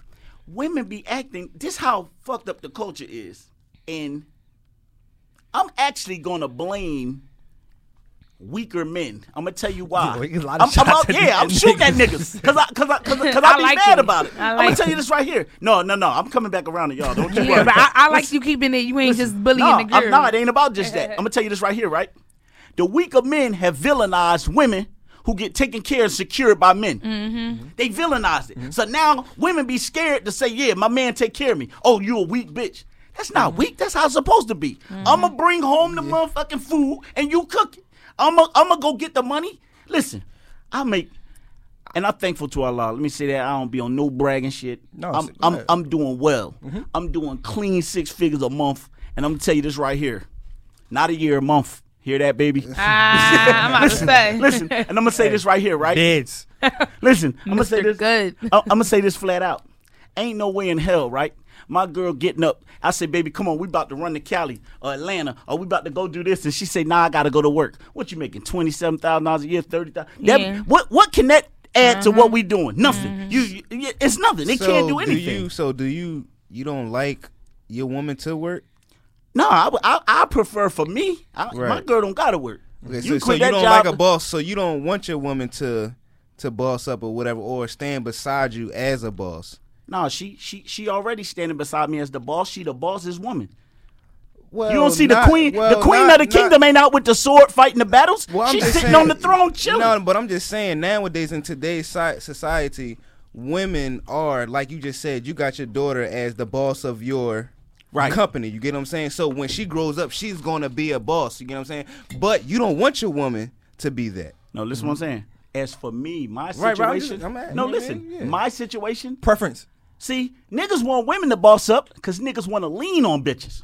Women be acting. This how fucked up the culture is, and I'm actually gonna blame. Weaker men. I'm gonna tell you why. You know, I'm, I'm out, yeah, I'm shooting at niggas cause I cause I cause, cause I, I be like mad it. about it. Like I'm gonna tell you this right here. No, no, no. I'm coming back around to y'all. Don't you yeah, worry. But I, I like listen, you keeping it. You ain't listen, just bullying no, the girl. No, it ain't about just that. I'm gonna tell you this right here. Right, the weaker men have villainized women who get taken care and secured by men. Mm-hmm. They villainized it. Mm-hmm. So now women be scared to say, yeah, my man take care of me. Oh, you a weak bitch. That's not mm-hmm. weak. That's how it's supposed to be. Mm-hmm. I'm going to bring home the yeah. motherfucking food and you cook it. I'm going to go get the money. Listen, I make... And I'm thankful to Allah. Let me say that. I don't be on no bragging shit. No, I'm I'm, I'm doing well. Mm-hmm. I'm doing clean six figures a month. And I'm going to tell you this right here. Not a year, a month. Hear that, baby? Uh, I'm about listen, to say. Listen, and I'm going to say this right here, right? Bids. Listen, I'm going to say this. Good. I'm going to say this flat out. Ain't no way in hell, right? My girl getting up. I say, baby, come on. We about to run to Cali or Atlanta or we about to go do this. And she say, nah, I got to go to work. What you making? twenty-seven thousand dollars a year, thirty thousand dollars? Yeah. What, what can that add uh-huh. to what we doing? Nothing. Mm-hmm. You, you, it's nothing. They so can't do anything. Do you, so do you? You don't like your woman to work? No, I, I, I prefer for me. I, right. My girl don't gotta work. Okay, you so, so you don't job. like a boss. So you don't want your woman to to boss up or whatever, or stand beside you as a boss. No, she she she already standing beside me as the boss. She the boss's woman. Well, you don't see not, the queen. Well, the queen not, of the kingdom not, ain't out with the sword fighting the battles. Well, she's sitting saying, on the throne chilling. No, but I'm just saying nowadays in today's society, women are, like you just said, you got your daughter as the boss of your right. company. You get what I'm saying? So when she grows up, she's going to be a boss. You get what I'm saying? But you don't want your woman to be that. No, listen mm-hmm. what I'm saying. As for me, my situation. Right, right, I'm just, I'm at, no, man, listen. Yeah. My situation. Preference. See, niggas want women to boss up because niggas want to lean on bitches.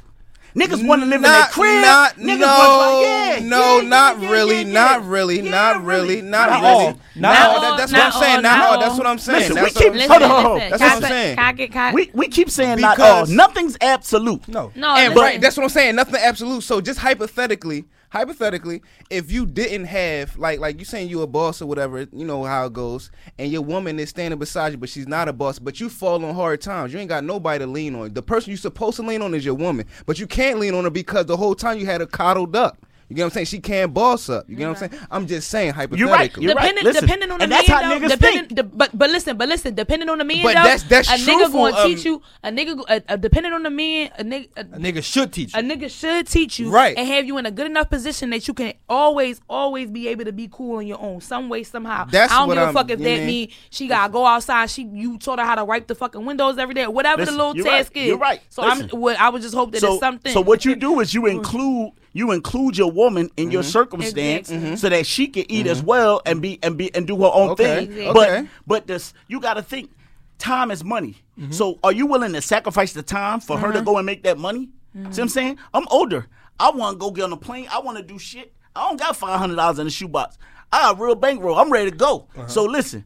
Niggas want to live not, in their crib. Not, niggas no, like, yeah, no, yeah, not yeah, really, yeah, yeah. not really, yeah, not really, not, not really, all. not all. all. That, that's not what all. I'm saying. Not, not all. all. That's what I'm saying. Listen, that's we keep, listen, hold on, listen. That's what I'm saying. Cock it, cock. We we keep saying because not all. Nothing's absolute. No, no, and but, right. That's what I'm saying. Nothing absolute. So just hypothetically, hypothetically, if you didn't have like like you saying you a boss or whatever, you know how it goes, and your woman is standing beside you, but she's not a boss, but you fall on hard times. You ain't got nobody to lean on. The person you're supposed to lean on is your woman, but you can't lean on her because the whole time you had her coddled up. You get what I'm saying? She can boss up. You get what I'm saying? I'm just saying hypothetically. You're right. You're depending, right. Listen, depending on the and man, that's how though, niggas think. De- but but listen, but listen, depending on the man, but though, that's, that's a nigga going to um, teach you. A nigga, a, a, depending on the man, a nigga, a, a nigga should teach. You. A nigga should teach you, right. And have you in a good enough position that you can always, always be able to be cool on your own, some way, somehow. That's I don't what give a I'm, fuck if that mean, mean she gotta go outside. She you taught her how to wipe the fucking windows every day, whatever listen, the little task right. is. You're right. So I'm, well, I would just hope that so, it's something. So what you do is you include. You include your woman in mm-hmm. your circumstance exactly. mm-hmm. so that she can eat mm-hmm. as well and be and be and do her own okay. thing. Exactly. But okay. but this you got to think, time is money. Mm-hmm. So are you willing to sacrifice the time for mm-hmm. her to go and make that money? Mm-hmm. See what I'm saying? I'm older. I want to go get on a plane. I want to do shit. I don't got five hundred dollars in the shoebox. I got a real bankroll. I'm ready to go. Uh-huh. So listen,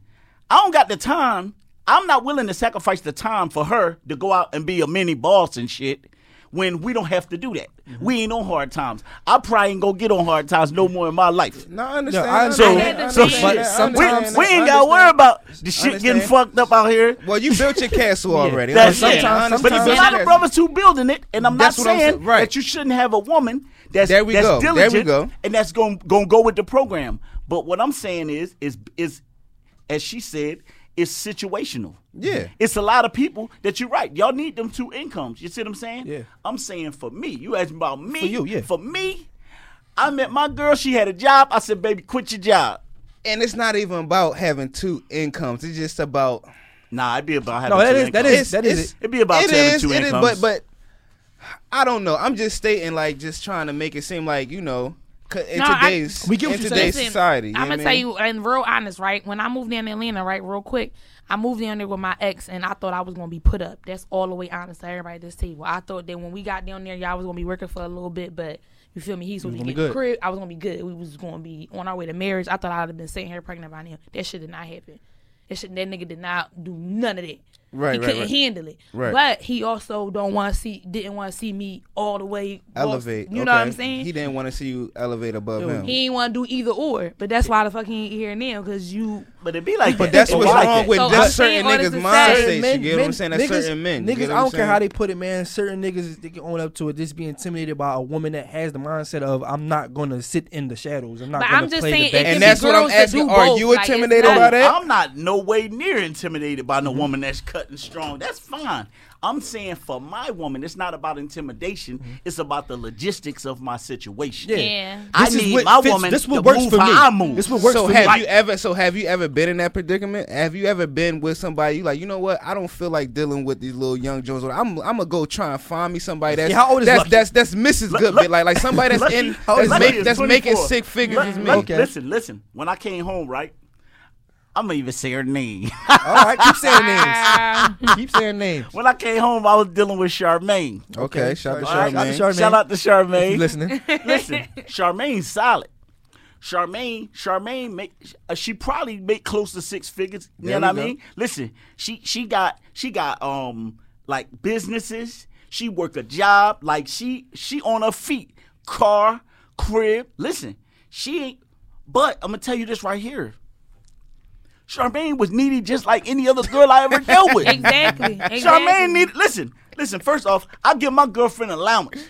I don't got the time. I'm not willing to sacrifice the time for her to go out and be a mini boss and shit. When we don't have to do that. Mm-hmm. We ain't on hard times. I probably ain't gonna get on hard times no more in my life. No, I understand. No, I understand. So, I understand. So, but sometimes we, we ain't gotta worry about the shit getting fucked up out here. Well, you built your castle already. That's like, sometimes, sometimes, but there's a lot of brothers who building it, and I'm that's not saying I'm, right. that you shouldn't have a woman that's, there we that's go. diligent there we go. and that's gonna, gonna go with the program. But what I'm saying is, is, is as she said, it's situational. Yeah. It's a lot of people that you're right. Y'all need them two incomes. You see what I'm saying? Yeah. I'm saying for me. You asked me about me. For you, yeah. For me, I met my girl. She had a job. I said, baby, quit your job. And it's not even about having two incomes. It's just about. Nah, it'd be about having no, that two is, incomes. That is, that is it. It'd be about it having is, two it incomes. Is, but, but I don't know. I'm just stating, like, just trying to make it seem like, you know. In no, today's, I, we in today's listen, society. You I'm going to tell you, and real honest, right? When I moved down to Atlanta, right, real quick, I moved down there with my ex, and I thought I was going to be put up. That's all the way honest to everybody at this table. I thought that when we got down there, y'all was going to be working for a little bit, but you feel me? He's going to be getting the crib. I was going to be good. We was going to be on our way to marriage. I thought I would have been sitting here pregnant by now. That shit did not happen. That shit, that nigga did not do none of that. Right, he right, couldn't right. handle it. Right. But he also don't want to see, didn't want to see me all the way elevate. You okay. know what I'm saying? He didn't want to see you elevate above Dude. him. He didn't want to do either or. But that's why the fuck he ain't here now, because you But it be like but that. That's what's wrong like with so that certain niggas' mindset. Men, you get men, what I'm saying? That niggas, certain men. Niggas, I don't care how they put it, man. Certain niggas, they can own up to it. Just be intimidated by a woman that has the mindset of, I'm not going to sit in the shadows. I'm not going to play saying, the back. And that's what I'm asking. Are both. you intimidated like, not, by that? I'm not no way near intimidated by no mm-hmm. woman that's cutting strong. That's fine. I'm saying for my woman, it's not about intimidation. Mm-hmm. It's about the logistics of my situation. Yeah, yeah. I this need my fits, woman this what to works move for me. how I move. This what works so for have me. You ever, so have you ever been in that predicament? Have you ever been with somebody, you like, you know what? I don't feel like dealing with these little young Jones. I'm, I'm going to go try and find me somebody that's yeah, how old is that's, that's, that's Missus L- Goodbit. L- like, like somebody that's in that's, make, that's making sick figures L- with me. L- okay. Listen, listen. When I came home, right? I'm going to even say her name. All right, keep saying names. keep saying names. When I came home, I was dealing with Charmaine. Okay, okay. Shout, out to right. Charmaine. Shout out to Charmaine. Listening. Listen, Charmaine's solid. Charmaine, Charmaine, make, uh, she probably make close to six figures. You there know what go. I mean? Listen, she she got, she got um like businesses. She work a job. Like, she she on her feet. Car, crib. Listen, she ain't, but I'm going to tell you this right here. Charmaine was needy just like any other girl I ever dealt with. Exactly. exactly. Charmaine needed, listen, listen, first off, I give my girlfriend allowance.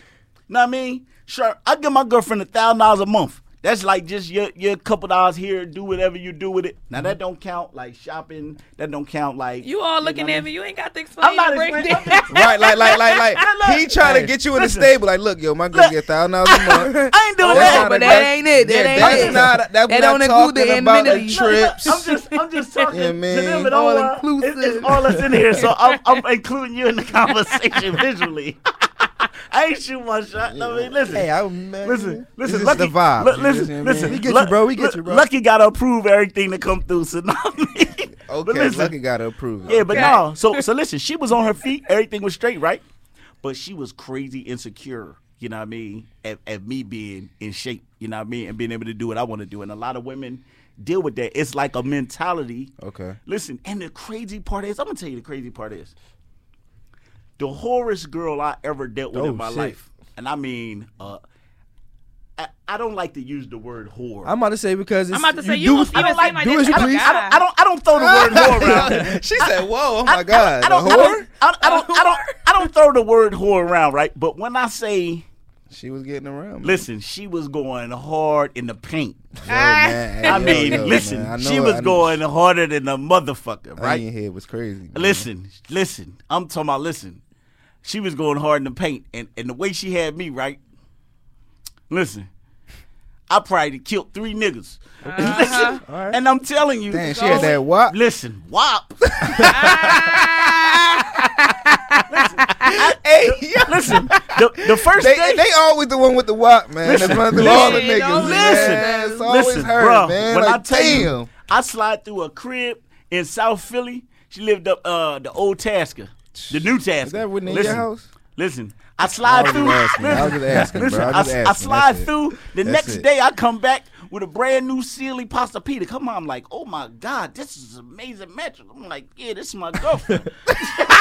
Know what I mean? Sure, I give my girlfriend a thousand dollars a month. That's like just your, your couple dollars here, do whatever you do with it. Now, that don't count like shopping. That don't count like. You all looking you know at me. You ain't got to explain. I'm not explaining. Right, like, like, like, like. He trying to get you in the stable. Like, look, yo, my girl get a thousand dollars a month. I ain't doing oh, that. But that ain't it. That, that ain't it. Not, that that don't include the amenities. Trips. I'm just, I'm just talking yeah, man. to them and all. all uh, inclusive. It's, it's all that's in here. So I'm, I'm including you in the conversation visually. I ain't shoot my shot. No, I mean, listen. Hey, I'm mad. Listen, listen. This Lucky, is the vibe. L- listen, you know listen. We get you, bro. We get you, bro. Lucky got to approve everything that come through. So, no, okay, listen. Lucky got to approve. Yeah, okay. But no. So, so listen. She was on her feet. Everything was straight, right? But she was crazy insecure. You know what I mean? At, at me being in shape. You know what I mean? And being able to do what I want to do. And a lot of women deal with that. It's like a mentality. Okay. Listen. And the crazy part is, I'm gonna tell you the crazy part is. The horrorest girl I ever dealt with oh, in my shit. life. And I mean, uh, I, I don't like to use the word whore. I'm about to say because it's... I'm about to say you, you do, I don't like, like do as you please. I don't, I, don't, I don't throw the word whore around. She said, whoa, oh my I, God, I, I don't, a whore? I don't, I, don't, I, don't, I don't throw the word whore around, right? But when I say... She was getting around. Man. Listen, she was going hard in the paint. Yo, man, I yo, mean, yo, listen, I she was going she... harder than a motherfucker, right? Onion head was crazy. Man. Listen, listen, I'm talking about, listen. She was going hard in the paint, and, and the way she had me, right? Listen, I probably killed three niggas. Uh-huh. Listen, all right. And I'm telling you. Damn, she had that W A P. Listen, W A P. Listen, I, hey, the, listen. The, the first they, day they always the one with the W A P, man. Listen, That's one of the all the niggas. Listen, man. It's always listen, her, bro. Man. When like, I tell damn. you, I slide through a crib in South Philly. She lived up uh, the old Tasker, the new Tasker. Is that within listen, your house? Listen, I slide I through. Asking, listen, I was asking, listen, bro. I, was I, asking. I slide That's through. It. The That's next it. day, I come back with a brand new Sealy pasta pita. Come on, I'm like, oh my God, this is amazing mattress. I'm like, yeah, this is my girlfriend.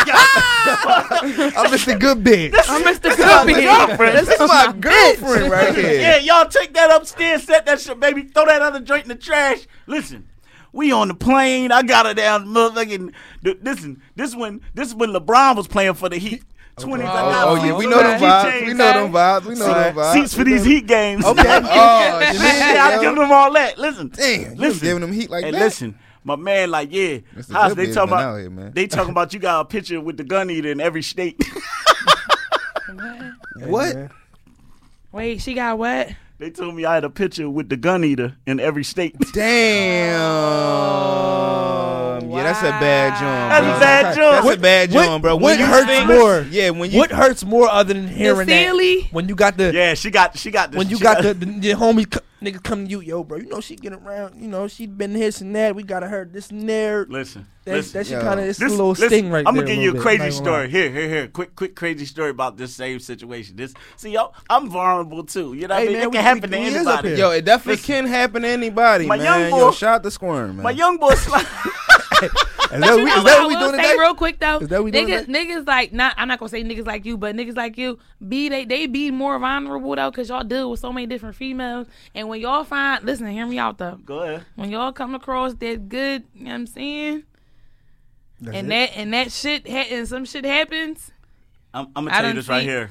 I'm Mister Good Beats. I'm Mister Good Beats. This is my girlfriend right here. Yeah, y'all take that upstairs, set that shit, baby. Throw that other joint in the trash. Listen. We on the plane. I got her down motherfucking. Listen, this when this when LeBron was playing for the Heat. Twenties. Oh, I oh, oh yeah, we know them vibes. We know them vibes. We know so, them vibes. Seats for these Heat games. Okay. Oh shit! Yeah, I give them all that. Listen, damn, listen, giving them heat like and that. And listen, my man, like yeah, how's they talking about? Here, man. They talking about you got a picture with the gun eater in every state. What? Wait, she got what? They told me I had a picture with the gun eater in every state. Damn. Oh, yeah, wow. That's a bad joint, bro. That's a bad joint. That's what, a bad joint, bro. When what you hurts think, more? Yeah, when you what hurts more other than hearing that? When you got the yeah, she got she got the when you got uh, the, the, the homie co- nigga come to you, yo, bro. You know she get around. You know she been this and that. We gotta hurt this and there. Listen, that, listen, that she kind of it's listen, a little listen, sting right I'm there. I'm gonna give you a bit. crazy story. Here, here, here. Quick, quick, crazy story about this same situation. This see, yo, I'm vulnerable too. You know what hey, I mean? Man, it can we, happen we, to we anybody. Yo, it definitely listen, can happen to anybody. My man. young boy, yo, shout the squirm, man. My young boy slide. Is that we, is that we doing today? Real quick though, is that we doing niggas, niggas like not. I'm not gonna say niggas like you, but niggas like you be they they be more vulnerable though, cause y'all deal with so many different females. And when y'all find, listen, hear me out though. Go ahead. When y'all come across that good, you know what I'm saying, that's and it. that and that shit ha- and some shit happens. I'm, I'm gonna tell you this right here.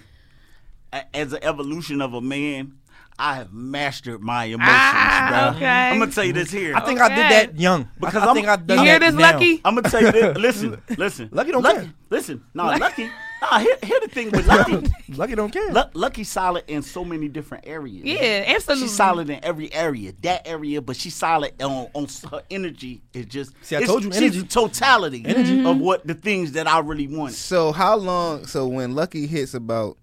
As an evolution of a man, I have mastered my emotions, ah, bro. Okay. I'm gonna tell you this here. I think okay. I did that young because I, I think I done you hear this, now. Lucky. I'm gonna tell you this. Listen, listen. Lucky don't Lucky, care. Listen, no, nah, Lucky. Nah, here, here the thing with Lucky. Lucky don't care. L- Lucky's solid in so many different areas. Yeah, absolutely. She's solid in every area, that area, but she's solid on, on her energy. It's just. See, I it's, told you, energy. She's the totality energy. Of what the things that I really want. So how long? So when Lucky hits about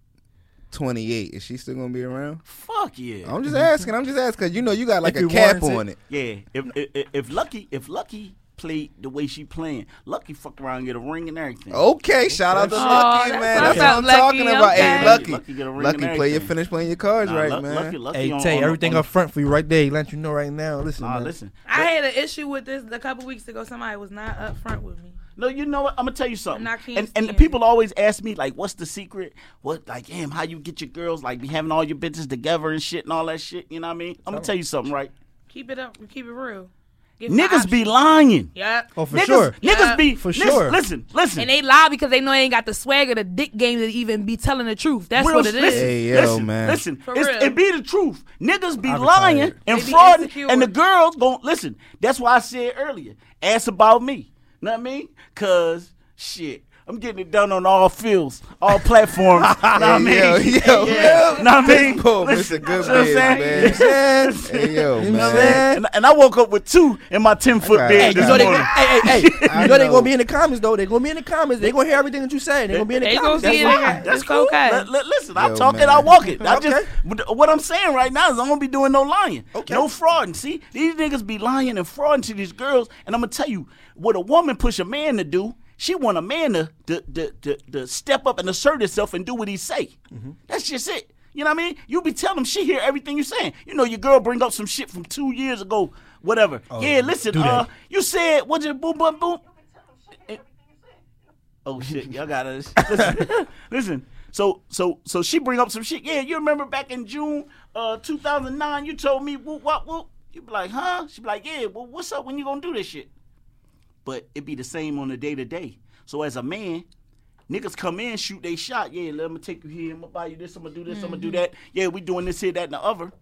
twenty-eight, is she still gonna be around? Fuck yeah. I'm just asking. I'm just asking because you know you got like if a cap on it. it. Yeah. If, if if Lucky if Lucky played the way she playing, Lucky fuck around and get a ring and everything. Okay. okay. Shout out to oh, Lucky, that's man. That's what I'm Lucky, talking okay. about. Hey, Lucky. Lucky, get a ring Lucky and play your finish playing your cards nah, right, L- man. Lucky, Lucky hey, on, Tay, on, everything on, up front for you right there. Let you know right now. Listen, nah, man. listen. I had an issue with this a couple weeks ago. Somebody was not up front with me. No, you know what? I'm gonna tell you something. And, and, and people always ask me like, "What's the secret? What like, damn, how you get your girls like be having all your bitches together and shit and all that shit?" You know what I mean? I'm gonna tell you something, right? Keep it up, keep it real. Give niggas be lying. Yeah. Oh, for niggas, sure. Niggas yeah. be for sure. Listen, listen. And they lie because they know they ain't got the swag or the dick game to even be telling the truth. That's real, what it is. Hey, yo, listen, man. Listen, it's, it be the truth. Niggas be I'm lying tired. and fraud, and the girls gon' listen. That's why I said earlier, ask about me. Know what I mean? Cause shit, I'm getting it done on all fields, all platforms. Know what I mean? Yo, yo, yeah. Know what I mean? Boom, Mister Good Beats, man. Yes. Hey, yo, you man. Know that? And, and I woke up with two in my ten foot right. bed hey, this morning. They, hey, hey, hey! You know, know. They're gonna be in the comments though. They're gonna be in the comments. They're gonna hear everything that you say. They're gonna be in the they comments. That's, fine. That's cool. Okay. L- l- listen, yo, I talk man. and I walk it. I just okay. what I'm saying right now is I'm gonna be doing no lying, okay. no frauding. See, these niggas be lying and frauding to these girls, and I'm gonna tell you what a woman push a man to do. She want a man to, to, to, to, to step up and assert himself and do what he say. Mm-hmm. That's just it. You know what I mean? You be telling him she hear everything you saying. You know your girl bring up some shit from two years ago, whatever. Oh, yeah, listen, uh, you said, what's it, boom, boom, boom? Oh, shit, y'all got us. Listen, listen. So so so she bring up some shit. Yeah, you remember back in June uh, two thousand nine, you told me, whoop, whoop, whoop. You be like, huh? She be like, yeah, well, what's up when you gonna do this shit? But it be the same on the day-to-day. So as a man, niggas come in, shoot they shot. Yeah, let me take you here. I'm going to buy you this. I'm going to do this. Mm-hmm. I'm going to do that. Yeah, we doing this here, that, and the other.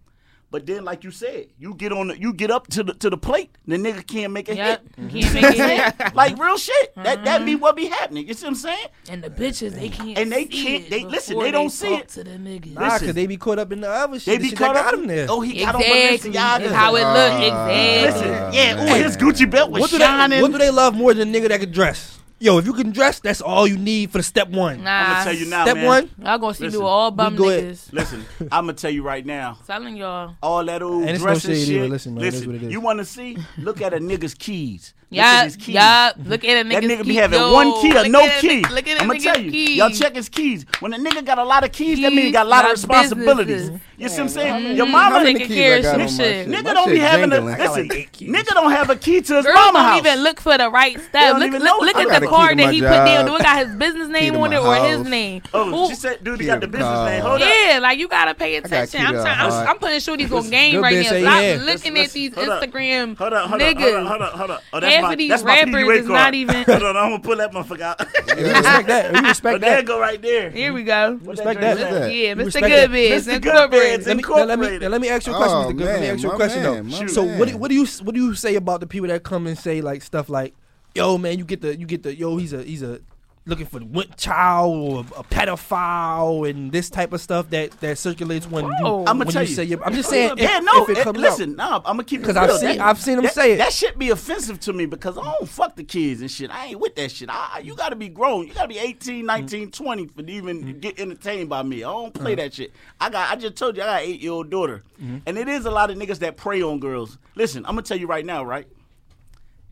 But then, like you said, you get on, the, you get up to the to the plate. The nigga can't make a yep. hit. Can't make a hit. Like real shit. Mm-hmm. That that be what be happening. You see what I'm saying? And the bitches they can't. And they see can't. It they listen. They don't see it. To the niggas. Nah, cause they be caught up in the other shit. They be shit caught up in there. Oh, he exactly. got on listen, y'all. That's how it look. Exactly. Listen, yeah. Oh, his Gucci belt was what shining. They, what do they love more than a nigga that can dress? Yo, if you can dress, that's all you need for the step one. Nah, I'm gonna tell you now, step man. Step one, y'all gonna see listen, you all bum niggas. Listen, I'm gonna tell you right now. Telling y'all all that old and dressing no shit. shit. Listen, man, listen you want to see? Look at a nigga's keys. Yeah, yeah. Look at a nigga's keys. That nigga key, be having yo, one key or no key. Look at a I'm gonna tell you, keys. Y'all check his keys. When a nigga got a lot of keys, keys that means he got a lot of responsibilities. Businesses. You yeah, see what I'm saying? I mean, your mama taking care of some shit. Nigga don't be having a listen. Nigga don't have a key to his mama house. Don't even look for the right stuff. Look at the card that he job. put down. Do it got his business name on it or house. his name? Oh, Ooh. she said, dude, he got the business car. name. Hold yeah, up. Yeah, like you gotta pay attention. I'm trying, I'm, I'm putting shorties on game right now. I'm yeah. looking let's, at these hold Instagram up. Hold up, hold niggas. Up, hold up, hold up. Oh, that's Half my, of these that's rappers my is card. Not even. Hold on, I'm gonna pull that motherfucker out. We respect that. We respect that. Go right there. Here we go. Respect that. Yeah, Mister Good Beds Incorporated. Let me ask you a question, Mister Good. Let me ask you a question though. So what what do you what do you say about the people that come and say like stuff like, yo, man, you get the, you get the, yo, he's a, he's a, looking for the child or a pedophile and this type of stuff that, that circulates when Whoa. you, I'm when you, you say your, I'm just saying, yeah, if, no, if it comes it, listen, out. Nah, I'm gonna keep it real. Because I've seen, that, I've seen him that, say it. That shit be offensive to me because I don't fuck the kids and shit. I ain't with that shit. I, you gotta be grown. You gotta be eighteen, nineteen, mm-hmm. twenty for to even mm-hmm. get entertained by me. I don't play mm-hmm. that shit. I got, I just told you I got an eight year old daughter. Mm-hmm. And it is a lot of niggas that prey on girls. Listen, I'm gonna tell you right now, right?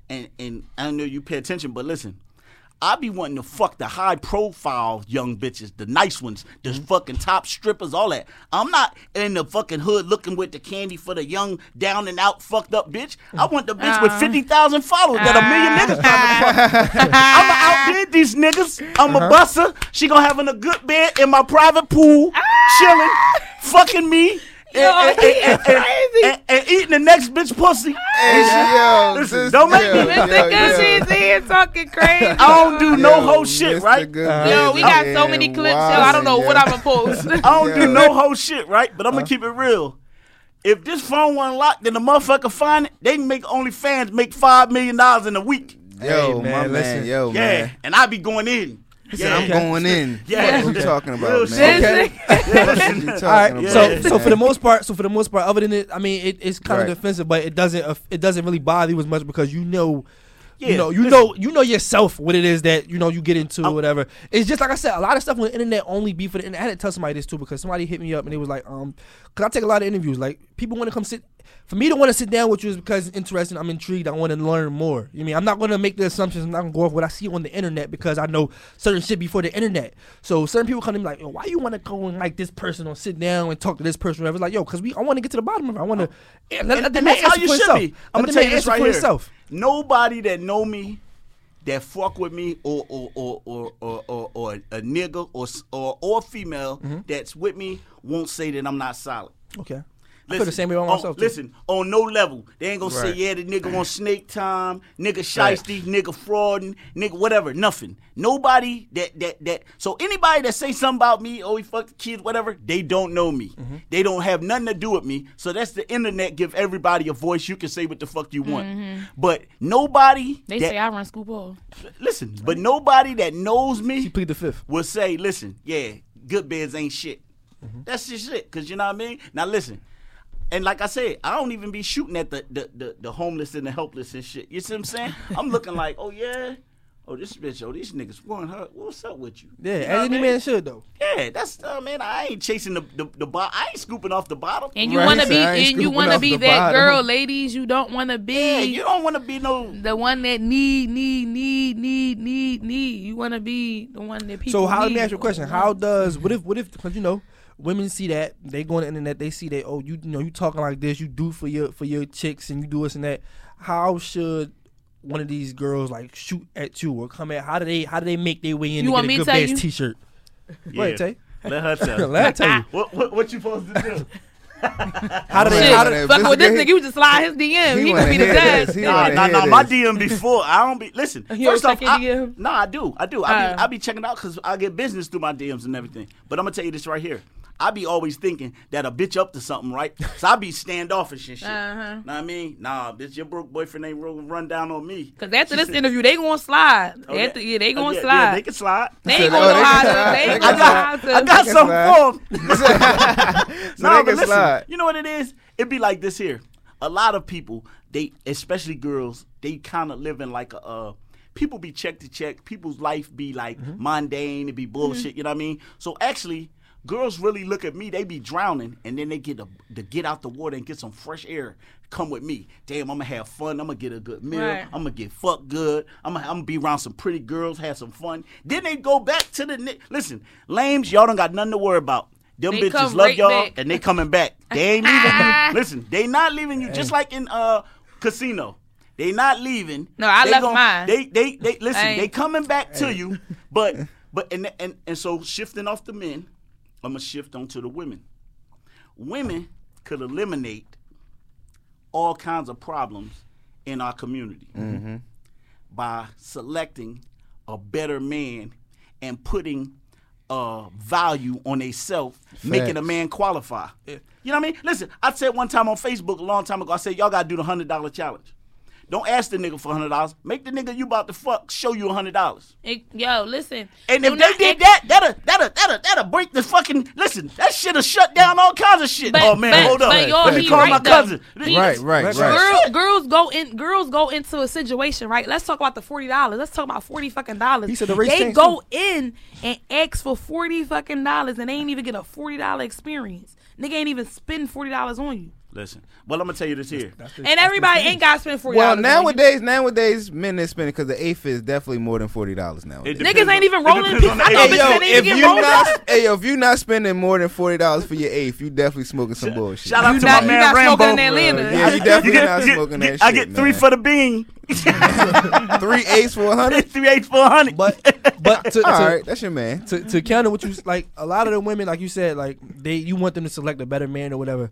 And and I know you pay attention, but listen, I be wanting to fuck the high-profile young bitches, the nice ones, the mm-hmm. fucking top strippers, all that. I'm not in the fucking hood looking with the candy for the young, down-and-out, fucked-up bitch. I want the bitch uh, with fifty thousand followers uh, that a million niggas trying to fuck. I'm going to outbid these niggas. I'm uh-huh. a busser. She going to have in a good bed in my private pool, uh, chilling, fucking me. Yo, and, and, and, and, and, and eating the next bitch pussy. Hey, yo, listen, don't make me. Mister Good, she's here talking crazy. I don't do yo, no whole shit, Mister right? Good yo, we got so many clips, yo. I don't know yeah. what I'm gonna post. I don't yo. do no whole shit, right? But I'm gonna huh? keep it real. If this phone wasn't locked, then the motherfucker find it. They can make OnlyFans make five million dollars in a week. Yo, hey, man, my listen, man. yo, yeah. man. Yeah, and I be going in. Yeah, I'm going in. Yeah, what are you talking about, man? Okay. What are All right. about, so, man? so for the most part, so for the most part, other than it, I mean, it, it's kind right. of defensive, but it doesn't, it doesn't really bother you as much because you know, yeah, you know, you know, you know yourself what it is that you know you get into, or whatever. It's just like I said, a lot of stuff on the internet only be for the internet. I had to tell somebody this too because somebody hit me up and they was like, um, because I take a lot of interviews, like people want to come sit. For me to want to sit down with you is because it's interesting. I'm intrigued. I want to learn more. You know what I mean? I'm not going to make the assumptions. I'm not going to go off what I see on the internet because I know certain shit before the internet. So certain people come to me like, yo, why you want to go and like this person or sit down and talk to this person or whatever? It's like, yo, because we, I want to get to the bottom of it. I want to uh, let, let the man answer for himself. I'm going to tell you this right here. Yourself. Nobody that know me, that fuck with me, or or or or or, or, or a nigga or or, or female mm-hmm. that's with me won't say that I'm not solid. Okay. Listen, I feel the same way on myself, on, listen, on no level. They ain't gonna right. say, yeah, the nigga on snake time, nigga shiesty, right. nigga frauding, nigga whatever, nothing. Nobody that, that, that, so anybody that say something about me, oh, he fucked the kids, whatever, they don't know me. Mm-hmm. They don't have nothing to do with me. So that's the internet, give everybody a voice. You can say what the fuck you want. Mm-hmm. But nobody. They that, say I run Scoop Hall. Listen, right. but nobody that knows me. She plead the fifth. Will say, listen, yeah, Good Beds ain't shit. Mm-hmm. That's just shit, because you know what I mean? Now listen. And like I said, I don't even be shooting at the the, the, the homeless and the helpless and shit. You see what I'm saying? I'm looking like, oh, yeah. Oh, this bitch, oh, these niggas want her. What's up with you? Yeah, you know as any man should, though. Yeah, that's, uh, man, I ain't chasing the, the, the bottom. I ain't scooping off the bottom. And you right. want to be and you wanna be that bottom. Girl, ladies, you don't want to be. Yeah, you don't want to be no. The one that need, need, need, need, need, need. You want to be the one that people So how, need. Let me ask you a question. How does, what if, what if, because you know. Women see that, they go on the internet, they see that, oh, you, you know, you talking like this, you do for your for your chicks and you do this and that. How should one of these girls like shoot at you or come at how do they how do they make their way in you to want get a Good Beds t shirt? Yeah. Wait, Tay. Let her tell you. Let her tell you. what, what what you supposed to do? How do they fuck fucking with this nigga? He would just slide his D M. He, he could be the best. Nah, nah, nah. My D M before I don't be. Listen, he first off, I, D M? Nah, I do, I do. Uh, I be, I be checking out because I get business through my D Ms and everything. But I'm gonna tell you this right here. I be always thinking that a bitch up to something, right? So I be standoffish and shit. Uh-huh. Know what I mean? Nah, bitch, your broke boyfriend ain't gonna run down on me. Because after she this said, interview, they gonna slide. Oh, after, yeah, they gonna oh, yeah, slide. Yeah, they can slide. They ain't gonna know how to. They ain't gonna slide. I got something for them. Nah, but listen, slide. You know what it is? It be like this here. A lot of people, they, especially girls, they kind of live in like a... Uh, people be check to check. People's life be like mm-hmm. mundane. It be bullshit. Mm-hmm. You know what I mean? So actually... Girls really look at me, they be drowning, and then they get a, to get out the water and get some fresh air. Come with me. Damn, I'm going to have fun. I'm going to get a good meal. Right. I'm going to get fucked good. I'm going to be around some pretty girls, have some fun. Then they go back to the... Listen, lames, y'all don't got nothing to worry about. Them they bitches love right y'all, back. And they coming back. They ain't leaving you. Listen, they not leaving you, just like in uh casino. They not leaving. No, I they left gonna, mine. They, they, they, listen, Dang. They coming back to you, but, but and, and, and so shifting off the men... I'm going to shift on to the women. Women could eliminate all kinds of problems in our community mm-hmm. by selecting a better man and putting uh, value on themselves, making a man qualify. Yeah. You know what I mean? Listen, I said one time on Facebook a long time ago, I said, y'all got to do the one hundred dollars challenge. Don't ask the nigga for one hundred dollars. Make the nigga you about to fuck show you one hundred dollars. It, yo, listen. And if they not, did it, that, that'll, that'll, that'll, that'll break the fucking, listen, that shit'll shut down all kinds of shit. But, oh, man, but, hold up. Let me call right my though. cousin. Right, right, right. Girl, girls, go in, girls go into a situation, right? Let's talk about the forty dollars. Let's talk about forty fucking dollars. He said the race they changed go too. In and ask for forty fucking dollars, and they ain't even get a forty dollars experience. Nigga ain't even spend forty dollars on you. Listen, well, I'm gonna tell you this here, that's, that's and that's everybody ain't got to spend forty dollars. Well, nowadays, nowadays, men that spend it because the eighth is definitely more than forty dollars now. Niggas ain't even rolling. Hey, yo, if you not, hey, yo, if you not spending more than forty dollars for your eighth, you definitely smoking some bullshit. Shout out to my man Rambo. Yeah, you definitely not smoking that shit. I get three for the bean. Three eights for a hundred. Three eights for a hundred. But, but to, all to, right, that's your man. To, to counter what you like, a lot of the women, like you said, like they, you want them to select a better man or whatever.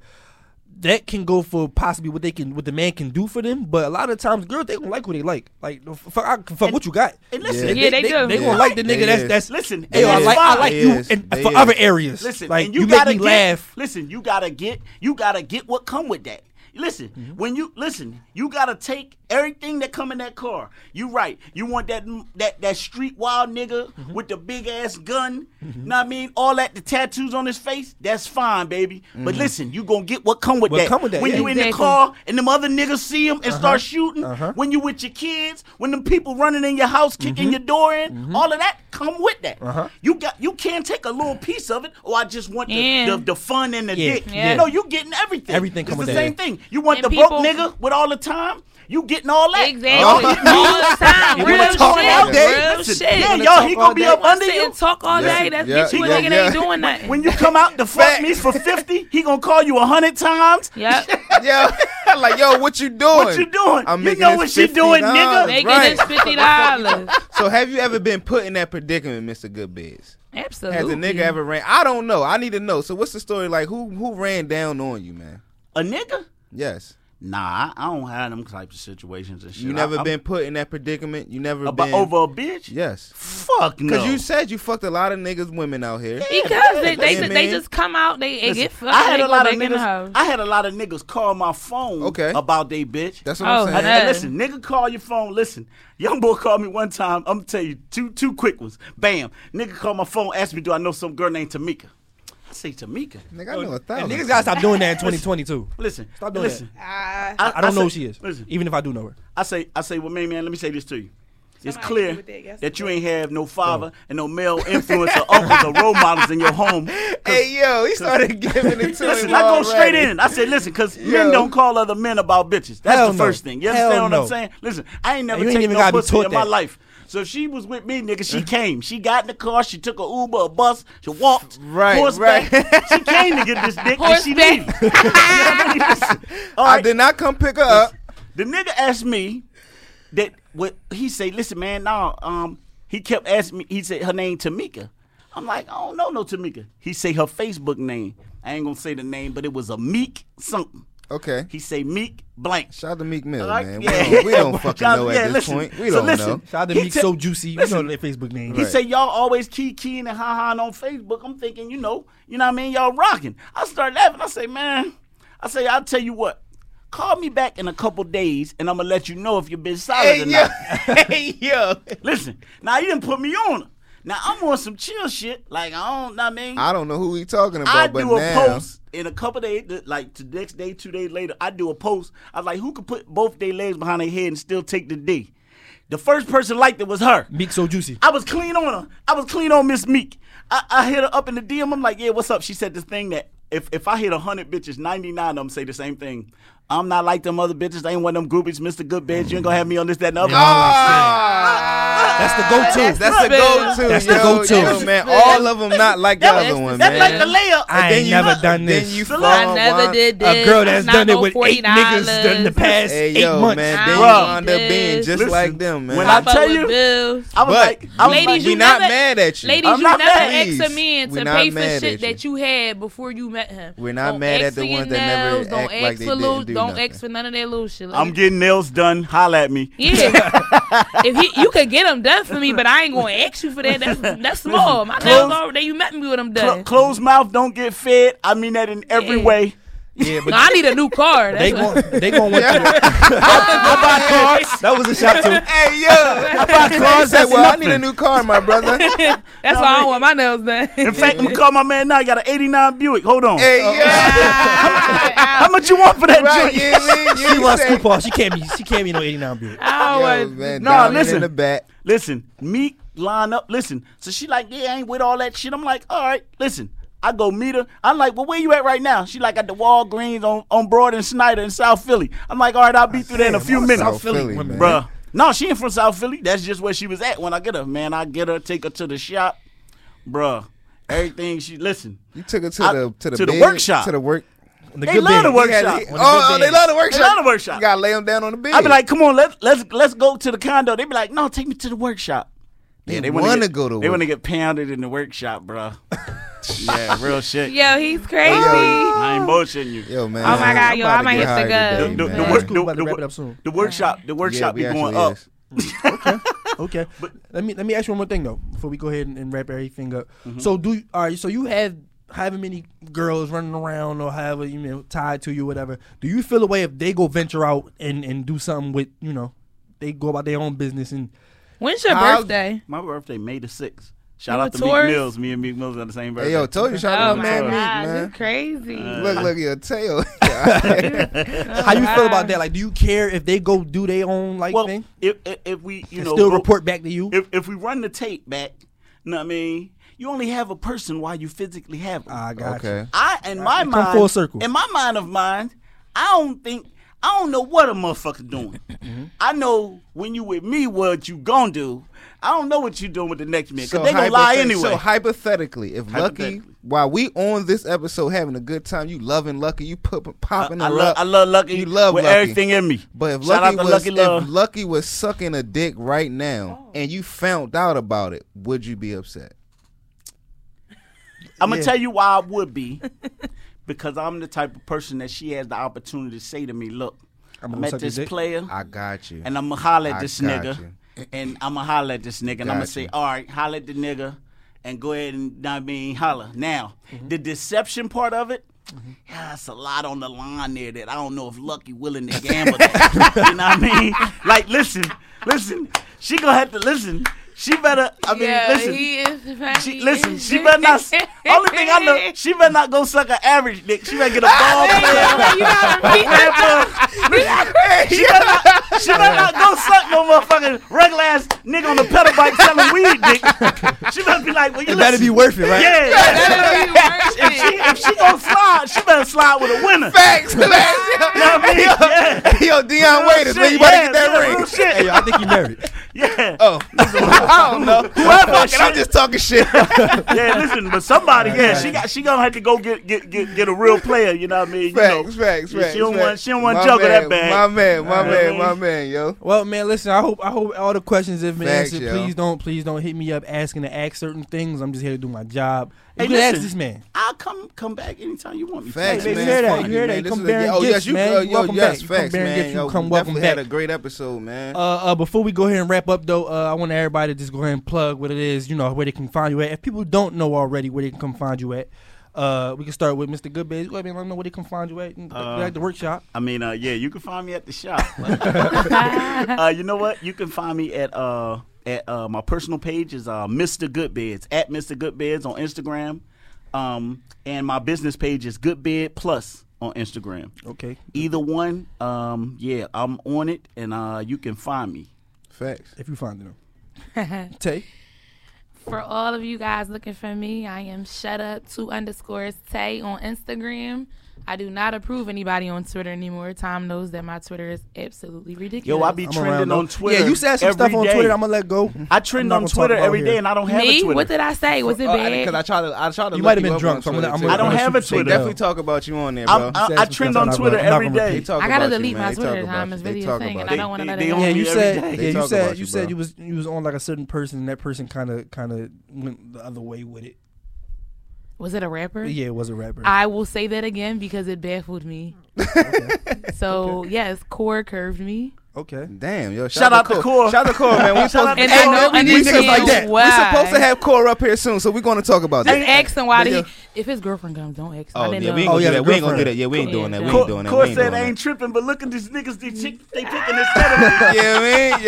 That can go for possibly what they can, what the man can do for them. But a lot of times, girls, they don't like what they like. Like, fuck, I, fuck and, what you got. And listen, yeah, they, they, they do. They yeah. gonna like the nigga. They that's is. that's. Listen, they I like, I like you and for is. other areas. Listen, like and you, you gotta make me get, laugh. Listen, you gotta get, you gotta get what come with that. Listen, mm-hmm. when you listen, you gotta take everything that come in that car. You right. You want that that that street wild nigga mm-hmm. with the big ass gun. Mm-hmm. Know what I mean? All that, the tattoos on his face. That's fine, baby. Mm-hmm. But listen, you gonna get what come with, what that. Come with that. When yeah, you exactly. in the car and them other niggas see him and uh-huh. start shooting. Uh-huh. When you with your kids, when them people running in your house, kicking mm-hmm. your door in, mm-hmm. all of that come with that. Uh-huh. You got you can't take a little piece of it. Oh, I just want the yeah. the, the fun and the yeah. dick. Yeah. No, you getting everything. Everything comes with that. It's the same thing. You want and the people, broke nigga with all the time? You getting all that. Exactly. All the time. Real, real shit. All day. Real shit. Yeah, y'all, he gonna be up under you. Talk all day. That's yeah, bitch, you a nigga yeah. ain't doing nothing. When you come out to fuck me for fifty, he gonna call you a hundred times. Yep. Yo, like, yo, what you doing? What you doing? I'm you know what she doing, nigga. Making right. this fifty dollars. So have you ever been put in that predicament, Mister Good Beats? Absolutely. Has a nigga ever ran? I don't know. I need to know. So what's the story like? Who who ran down on you, man? A nigga? Yes. Nah, I don't have them types of situations and shit. You never I, been put in that predicament? You never about, been... Over a bitch? Yes. Fuck no. Because you said you fucked a lot of niggas' women out here. Yeah, because they, they, just, they just come out, they Listen, get fucked. I had, a lot of niggas, I had a lot of niggas call my phone okay. about they bitch. That's what oh, I'm saying. I, listen, nigga call your phone. Listen, young boy called me one time. I'm going to tell you two, two quick ones. Bam. Nigga called my phone, asked me, do I know some girl named Tamika? I say Tamika. Nigga, I know a thousand. And niggas gotta stop doing that in twenty twenty-two. Listen, stop doing listen, that. I, I don't I say, know who she is. Listen, even if I do know her, I say, I say, well, man, man, let me say this to you. It's clear that, that you ain't have no father no. and no male influence or uncles or role models in your home. Hey, yo, he started giving it to listen, him I go already. straight in. I said, listen, because men don't call other men about bitches. That's Hell the first no. thing. You understand Hell what no. I'm saying? Listen, I ain't never taken no pussy in that. my life. So if she was with me, nigga, she came. She got in the car. She took an Uber, a bus. She walked. Right, horseback. Right. She came to get this dick horseback. and she leave. You know I, mean? right. I did not come pick her listen, up. The nigga asked me that what he say, listen, man, nah, um, he kept asking me, he said her name Tamika. I'm like, I don't know no Tamika. He say her Facebook name. I ain't gonna say the name, but it was a Meek something. Okay. He say Meek blank. Shout out to Meek Mill, like, man. Yeah. We don't, we don't fucking know at yeah, this listen. point. We so don't listen, know. Shout out to Meek t- So Juicy. Listen, you know their Facebook name. He right. say y'all always key keying and ha-ha on Facebook. I'm thinking, you know, you know what I mean? Y'all rocking. I start laughing. I say, man, I say, I'll tell you what. Call me back in a couple days, and I'm going to let you know if your bitch solid hey, or yo. not. Hey, yo. Listen, now you didn't put me on her. Now, I'm on some chill shit. Like, I don't know I mean. I don't know who he talking about, I but do a now. post in a couple days, like the next day, two days later, I do a post. I was like, who could put both their legs behind their head and still take the D? The first person liked it was her. Meek So Juicy. I was clean on her. I was clean on Miss Meek. I, I hit her up in the D M. I'm like, yeah, what's up? She said this thing that if, if I hit one hundred bitches, ninety-nine of them say the same thing. I'm not like them other bitches. I ain't one of them groupies, Mister Good Beds. You ain't gonna have me on this, that, and the other. Oh, that's the go-to. That's the go-to. That's the go-to. Yo, yo, man, all of them not like the other one, man. That's like the layup. I ain't never done this. Then you fall I never one. did this. A girl that's done it with eight niggas in the past hey, yo, eight months. Man, then you end up being just Listen, like them, man. When I tell you, I was like, ladies, we not mad at you. Ladies, you never ask a man to pay for shit that you had before you met him. We're not mad at the ones that never act like they did. Don't nothing. ask for none of that little shit. Like, I'm getting nails done. Holla at me. Yeah. If he, you could get them done for me, but I ain't going to ask you for that. That's, that's small. My nails already, you met me with them done. Cl- closed mouth, don't get fed. I mean that in every yeah. way. Yeah, but no, I need a new car. That's they gon' they gon' want to. I buy cars. That was a shot too. Hey yo, I buy cars. That well, nothing. I need a new car, my brother. That's no, why I don't want my nails done. In fact, I'm gonna call my man now. I got an eighty-nine Buick. Hold on. Hey oh. yo, how much you want for that right, joint? Yeah, yeah, she wants Scoop Hall. She can't be. She can't be no eighty-nine Buick. Yo, man, no, listen. In the back. Listen, Meek line up. Listen. So she like, yeah, I ain't with all that shit. I'm like, all right, listen. I go meet her. I'm like, well, where you at right now? She like at the Walgreens on, on Broad and Snyder in South Philly. I'm like, all right, I'll be I through there in a few minutes. South Philly, Philly bruh. No, she ain't from South Philly. That's just where she was at when I get her, man. I get her, take her to the shop, bruh. Everything she listen. You took her to I, the to the, to bed, the workshop to the work. The they, love the workshop. He, oh, the oh, they love the workshop. They love the workshop. You gotta lay them down on the bed. I be like, come on, let's let's let's go to the condo. They be like, no, take me to the workshop. They, yeah, they want to go to. They want to get pounded in the workshop, bruh. Yeah, real shit. Yo, he's crazy. Oh, yo. I ain't bullshitting you. Yo, man. Oh my god, yo, I might hit the gun. The, the, the, work, the, the, the, the, the workshop, the workshop yeah, be going up. okay, okay. But let me let me ask you one more thing though before we go ahead and, and wrap everything up. Mm-hmm. So do you, all right. So you have however many girls running around or however you know tied to you, whatever. Do you feel a way if they go venture out and and do something with you know they go about their own business and? When's your I'll, birthday? My birthday, May the sixth. Shout out to Meek Mills. Me and Meek Mills are the same birthday. Hey, yo, told you shout out to Meek, man. That's crazy. Uh, look, look at your tail. How you feel about that? Like, do you care if they go do their own like well, thing? If, if if we, you and know, still go, report back to you. If if we run the tape back, you know what I mean? You only have a person while you physically have them. I got okay. you. I in I, my mind, full circle. In my mind of mind, I don't think I don't know what a motherfucker doing. Mm-hmm. I know when you with me what you gonna do. I don't know what you doing with the next man because so they gonna lie anyway. So hypothetically, if hypothetically. Lucky, while we on this episode having a good time, you loving Lucky, you put, popping I, I her love, up. I love Lucky. You love with Lucky. Everything in me. But if Lucky, was, Lucky if Lucky was sucking a dick right now oh. and you found out about it, would you be upset? I'm yeah. gonna tell you why I would be. Because I'm the type of person that she has the opportunity to say to me, look, I'm, I'm at this player. I got you. And I'm going to holler at this nigga. You. And I'm going to holler at this nigga. Got and I'm going to say, all right, holler at the nigga and go ahead and, I mean, holler. Now, mm-hmm. the deception part of it, mm-hmm. yeah, it's a lot on the line there that I don't know if Lucky willing to gamble that. You know what I mean? Like, listen, listen, she going to have to listen. She better, I mean, yeah, listen. He is she, listen, she better not. Only thing I know, she better not go suck an average dick. She better get a ball player. She better not, she better not go suck no motherfucking regular ass nigga on the pedal bike selling weed dick. She better be like, well, you listen. It better be worth it, right? Yeah. That better be worth it. If she, if she gonna slide, she better slide with a winner. Facts. You know what I mean? Yeah. Hey, yo, Dion Waiters, man, you better yeah, get that yeah, ring. Shit. Hey, yo, I think you married. Yeah. Oh. I don't know. Whoever, I'm just talking shit. Yeah, listen, but somebody, right, yeah, right. she got, she gonna have to go get get get, get a real player. You know what I mean? Facts, facts, facts. She don't want, she don't want to juggle that bag. My man, my all man, right. my man, yo. Well, man, listen. I hope, I hope all the questions have been facts, answered. Yo. Please don't, please don't hit me up asking to ask certain things. I'm just here to do my job. Hey, you listen, can ask this man. I'll come, come back anytime you want me. Facts, hey, man. You hear that? You hear that? You come bearing gifts, man. Welcome back. You come bearing gifts. You come welcome back. Definitely had a great episode, man. Uh, before we go ahead and wrap up, though, I want to everybody. Just go ahead and plug what it is, you know, where they can find you at. If people don't know already where they can come find you at, uh, we can start with Mister Good Beats. Go ahead and let them know where they can find you at. Like uh, the workshop. I mean, uh, yeah, you can find me at the shop. uh, you know what? You can find me at uh, at uh, my personal page is uh, Mister Good Beats at Mister Good Beats on Instagram, um, and my business page is Good Bed Plus on Instagram. Okay, either one. Um, yeah, I'm on it, and uh, you can find me. Facts. If you find them. Tay. For all of you guys looking for me, I am shut up two underscores Tay on Instagram. I do not approve anybody on Twitter anymore. Tom knows that my Twitter is absolutely ridiculous. Yo, I be I'm trending on Twitter. Yeah, you said some stuff on day. Twitter. I'm gonna let go. I trend on Twitter every day, and I don't have me? a Twitter. What did I say? Was it uh, bad? Because I, I tried to. I tried to. You might have been drunk. I'm gonna, I'm gonna, I don't have a Twitter. They definitely talk about you on there, bro. I, I, I trend on Twitter every day. I gotta delete my Twitter. Tom is really a thing, and I don't want none of that. Yeah, you said. Yeah, you said. You said you was you was on like a certain person, and that person kind of kind of went the other way with it. Was it a rapper? Yeah, it was a rapper. I will say that again because it baffled me. Okay. So, okay. yes, Core curved me. Okay. Damn, yo. Shout, shout out to Core. Core. Shout out to Core, man. We supposed to have Core up here soon, so we're going to talk about that. Just ask him why. He, if his girlfriend comes, don't ask him. Oh, yeah, we ain't going to do that. Yeah, we ain't doing that. We ain't doing that. Core said I ain't tripping, but look at these niggas. They picking instead of me. Yeah, man.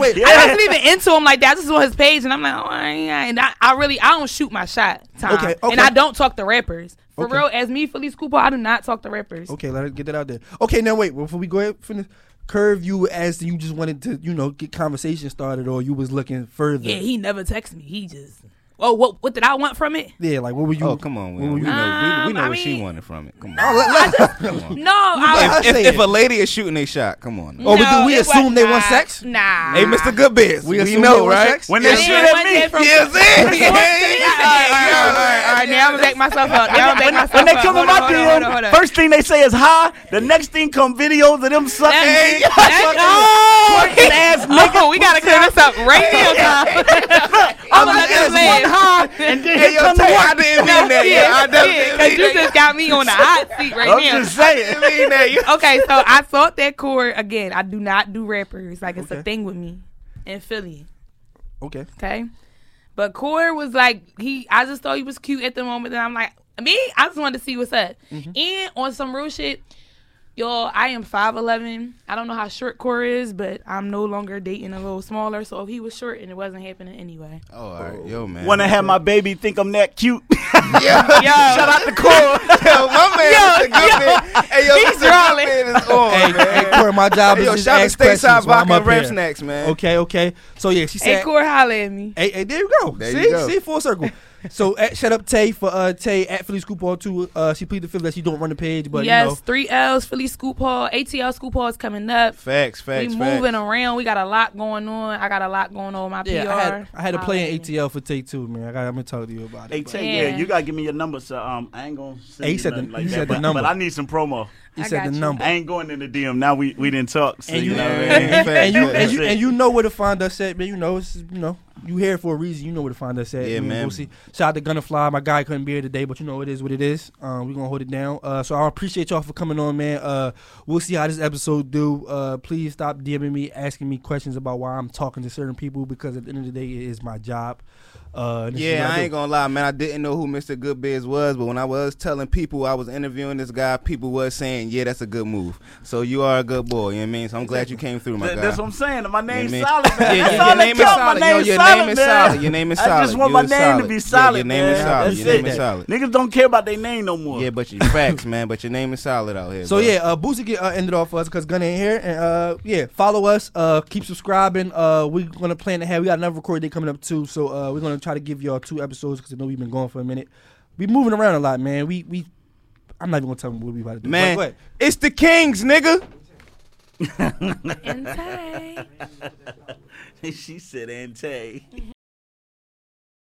Wait, wait. I wasn't even into him like that. I just was on his page, and I'm like, oh, I I really, I don't shoot my shot, Tom. And I don't talk to rappers. For real, as me, Felice Cooper, I do not talk to rappers. Okay, let's get that out there. Okay, now wait. Before we go ahead and finish. Curve you as you just wanted to, you know, get conversation started, or you was looking further. Yeah, he never texted me. He just Oh, what what did I want from it? Yeah, like what were you? Oh, come on, Will. What were you? Um, we, we know I what mean, she wanted from it. Come on. No, let, let, come on. no I, if, if, if a lady is shooting a shot, come on. No, oh, but do we assume was, they nah, want sex? Nah. Hey, Mister Good Beats, we, we know, right? Sex? When they yeah, shoot at me, from, yes, yeah, yeah, yeah, yeah. All right, all right. Now I'm gonna back myself up. Now I'm gonna back myself up. When they come in my deal, first thing they say is hi. The next thing come videos of them sucking ass niggas. We gotta clear this up right now. I'm gonna just high, and then hey, yo, come I didn't mean that. Yeah, I didn't mean you that. Just got me on the hot seat right I'm now. I'm just saying. Mean that. Okay, so I thought that Core again. I do not do rappers. Like it's okay. a thing with me in Philly. Okay. Okay. But Core was like he. I just thought he was cute at the moment, and I'm like me. I just wanted to see what's up. Mm-hmm. And on some real shit, y'all. I am five eleven. I don't know how short Core is, but I'm no longer dating a little smaller. So if he was short, and it wasn't happening anyway. Oh, all right, yo, man. Wanna have my baby? Think I'm that cute? yo, shout out to Core. Yo, my man, yo, yo. Man. Hey, yo, he's rolling. Hey, man. Hey, Core, my job hey, yo, is just ask questions. Shout out to Stateside Vodka and Rap Snacks, man. Okay, okay. So yeah, she said. Hey, Core, holla at me. Hey, hey, there you go. There see, you go. see, full circle. So at Shut Up Tay for uh, Tay at Philly Scoop Hall too. Uh, she pleaded the fifth that she don't run the page, but yes, you know. three L's Philly Scoop Hall, A T L Scoop Hall is coming up. Facts, facts, we facts. moving around. We got a lot going on. I got a lot going on. My yeah, P R. I had, I had a play in A T L for Tay too, man. I got, I'm gonna talk to you about it. Hey Tay, yeah. yeah, you gotta give me your number. So um, I ain't gonna. Send hey, you said the, like he that, said but, the number, but I need some promo. He I said the you. number. I ain't going in the D M. Now we, we didn't talk. So and you, you know, and, and, you, and you and you know where to find us at, man. You know, it's, you know, you here for a reason. You know where to find us at. Yeah, man. We'll see. Shout out to Gunner Fly. My guy couldn't be here today, but you know it is what it is. Um, we're gonna hold it down. Uh, so I appreciate y'all for coming on, man. Uh, we'll see how this episode do. Uh, please stop DMing me, asking me questions about why I'm talking to certain people because at the end of the day, it is my job. Uh, yeah, I ain't gonna lie, man. I didn't know who Mister Good Beats was, but when I was telling people I was interviewing this guy, people was saying, yeah, that's a good move. So you are a good boy, you know what I mean? So I'm exactly. glad you came through, my Th- guy. That's what I'm saying. My name's you know solid, man. Yeah, yeah, your name is solid. Yo, your name is solid. Your name is solid. I just want you my name solid. to be solid, yeah, your name man. Is solid. That's your name it. is solid. Niggas don't care about their name no more. Yeah, but your facts, man. But your name is solid out here. So bro. yeah, uh, Boosie get uh, ended off for us because Gunna ain't here. And uh, yeah, follow us. Uh, keep subscribing. Uh, we're gonna plan to have. We got another recording day coming up too. So uh, we're gonna. Try to give y'all two episodes because I know we've been going for a minute. We moving around a lot, man. We we, I'm not even gonna tell them what we about to do. Man, wait, wait. It's the Kings, nigga. She said, "Ante."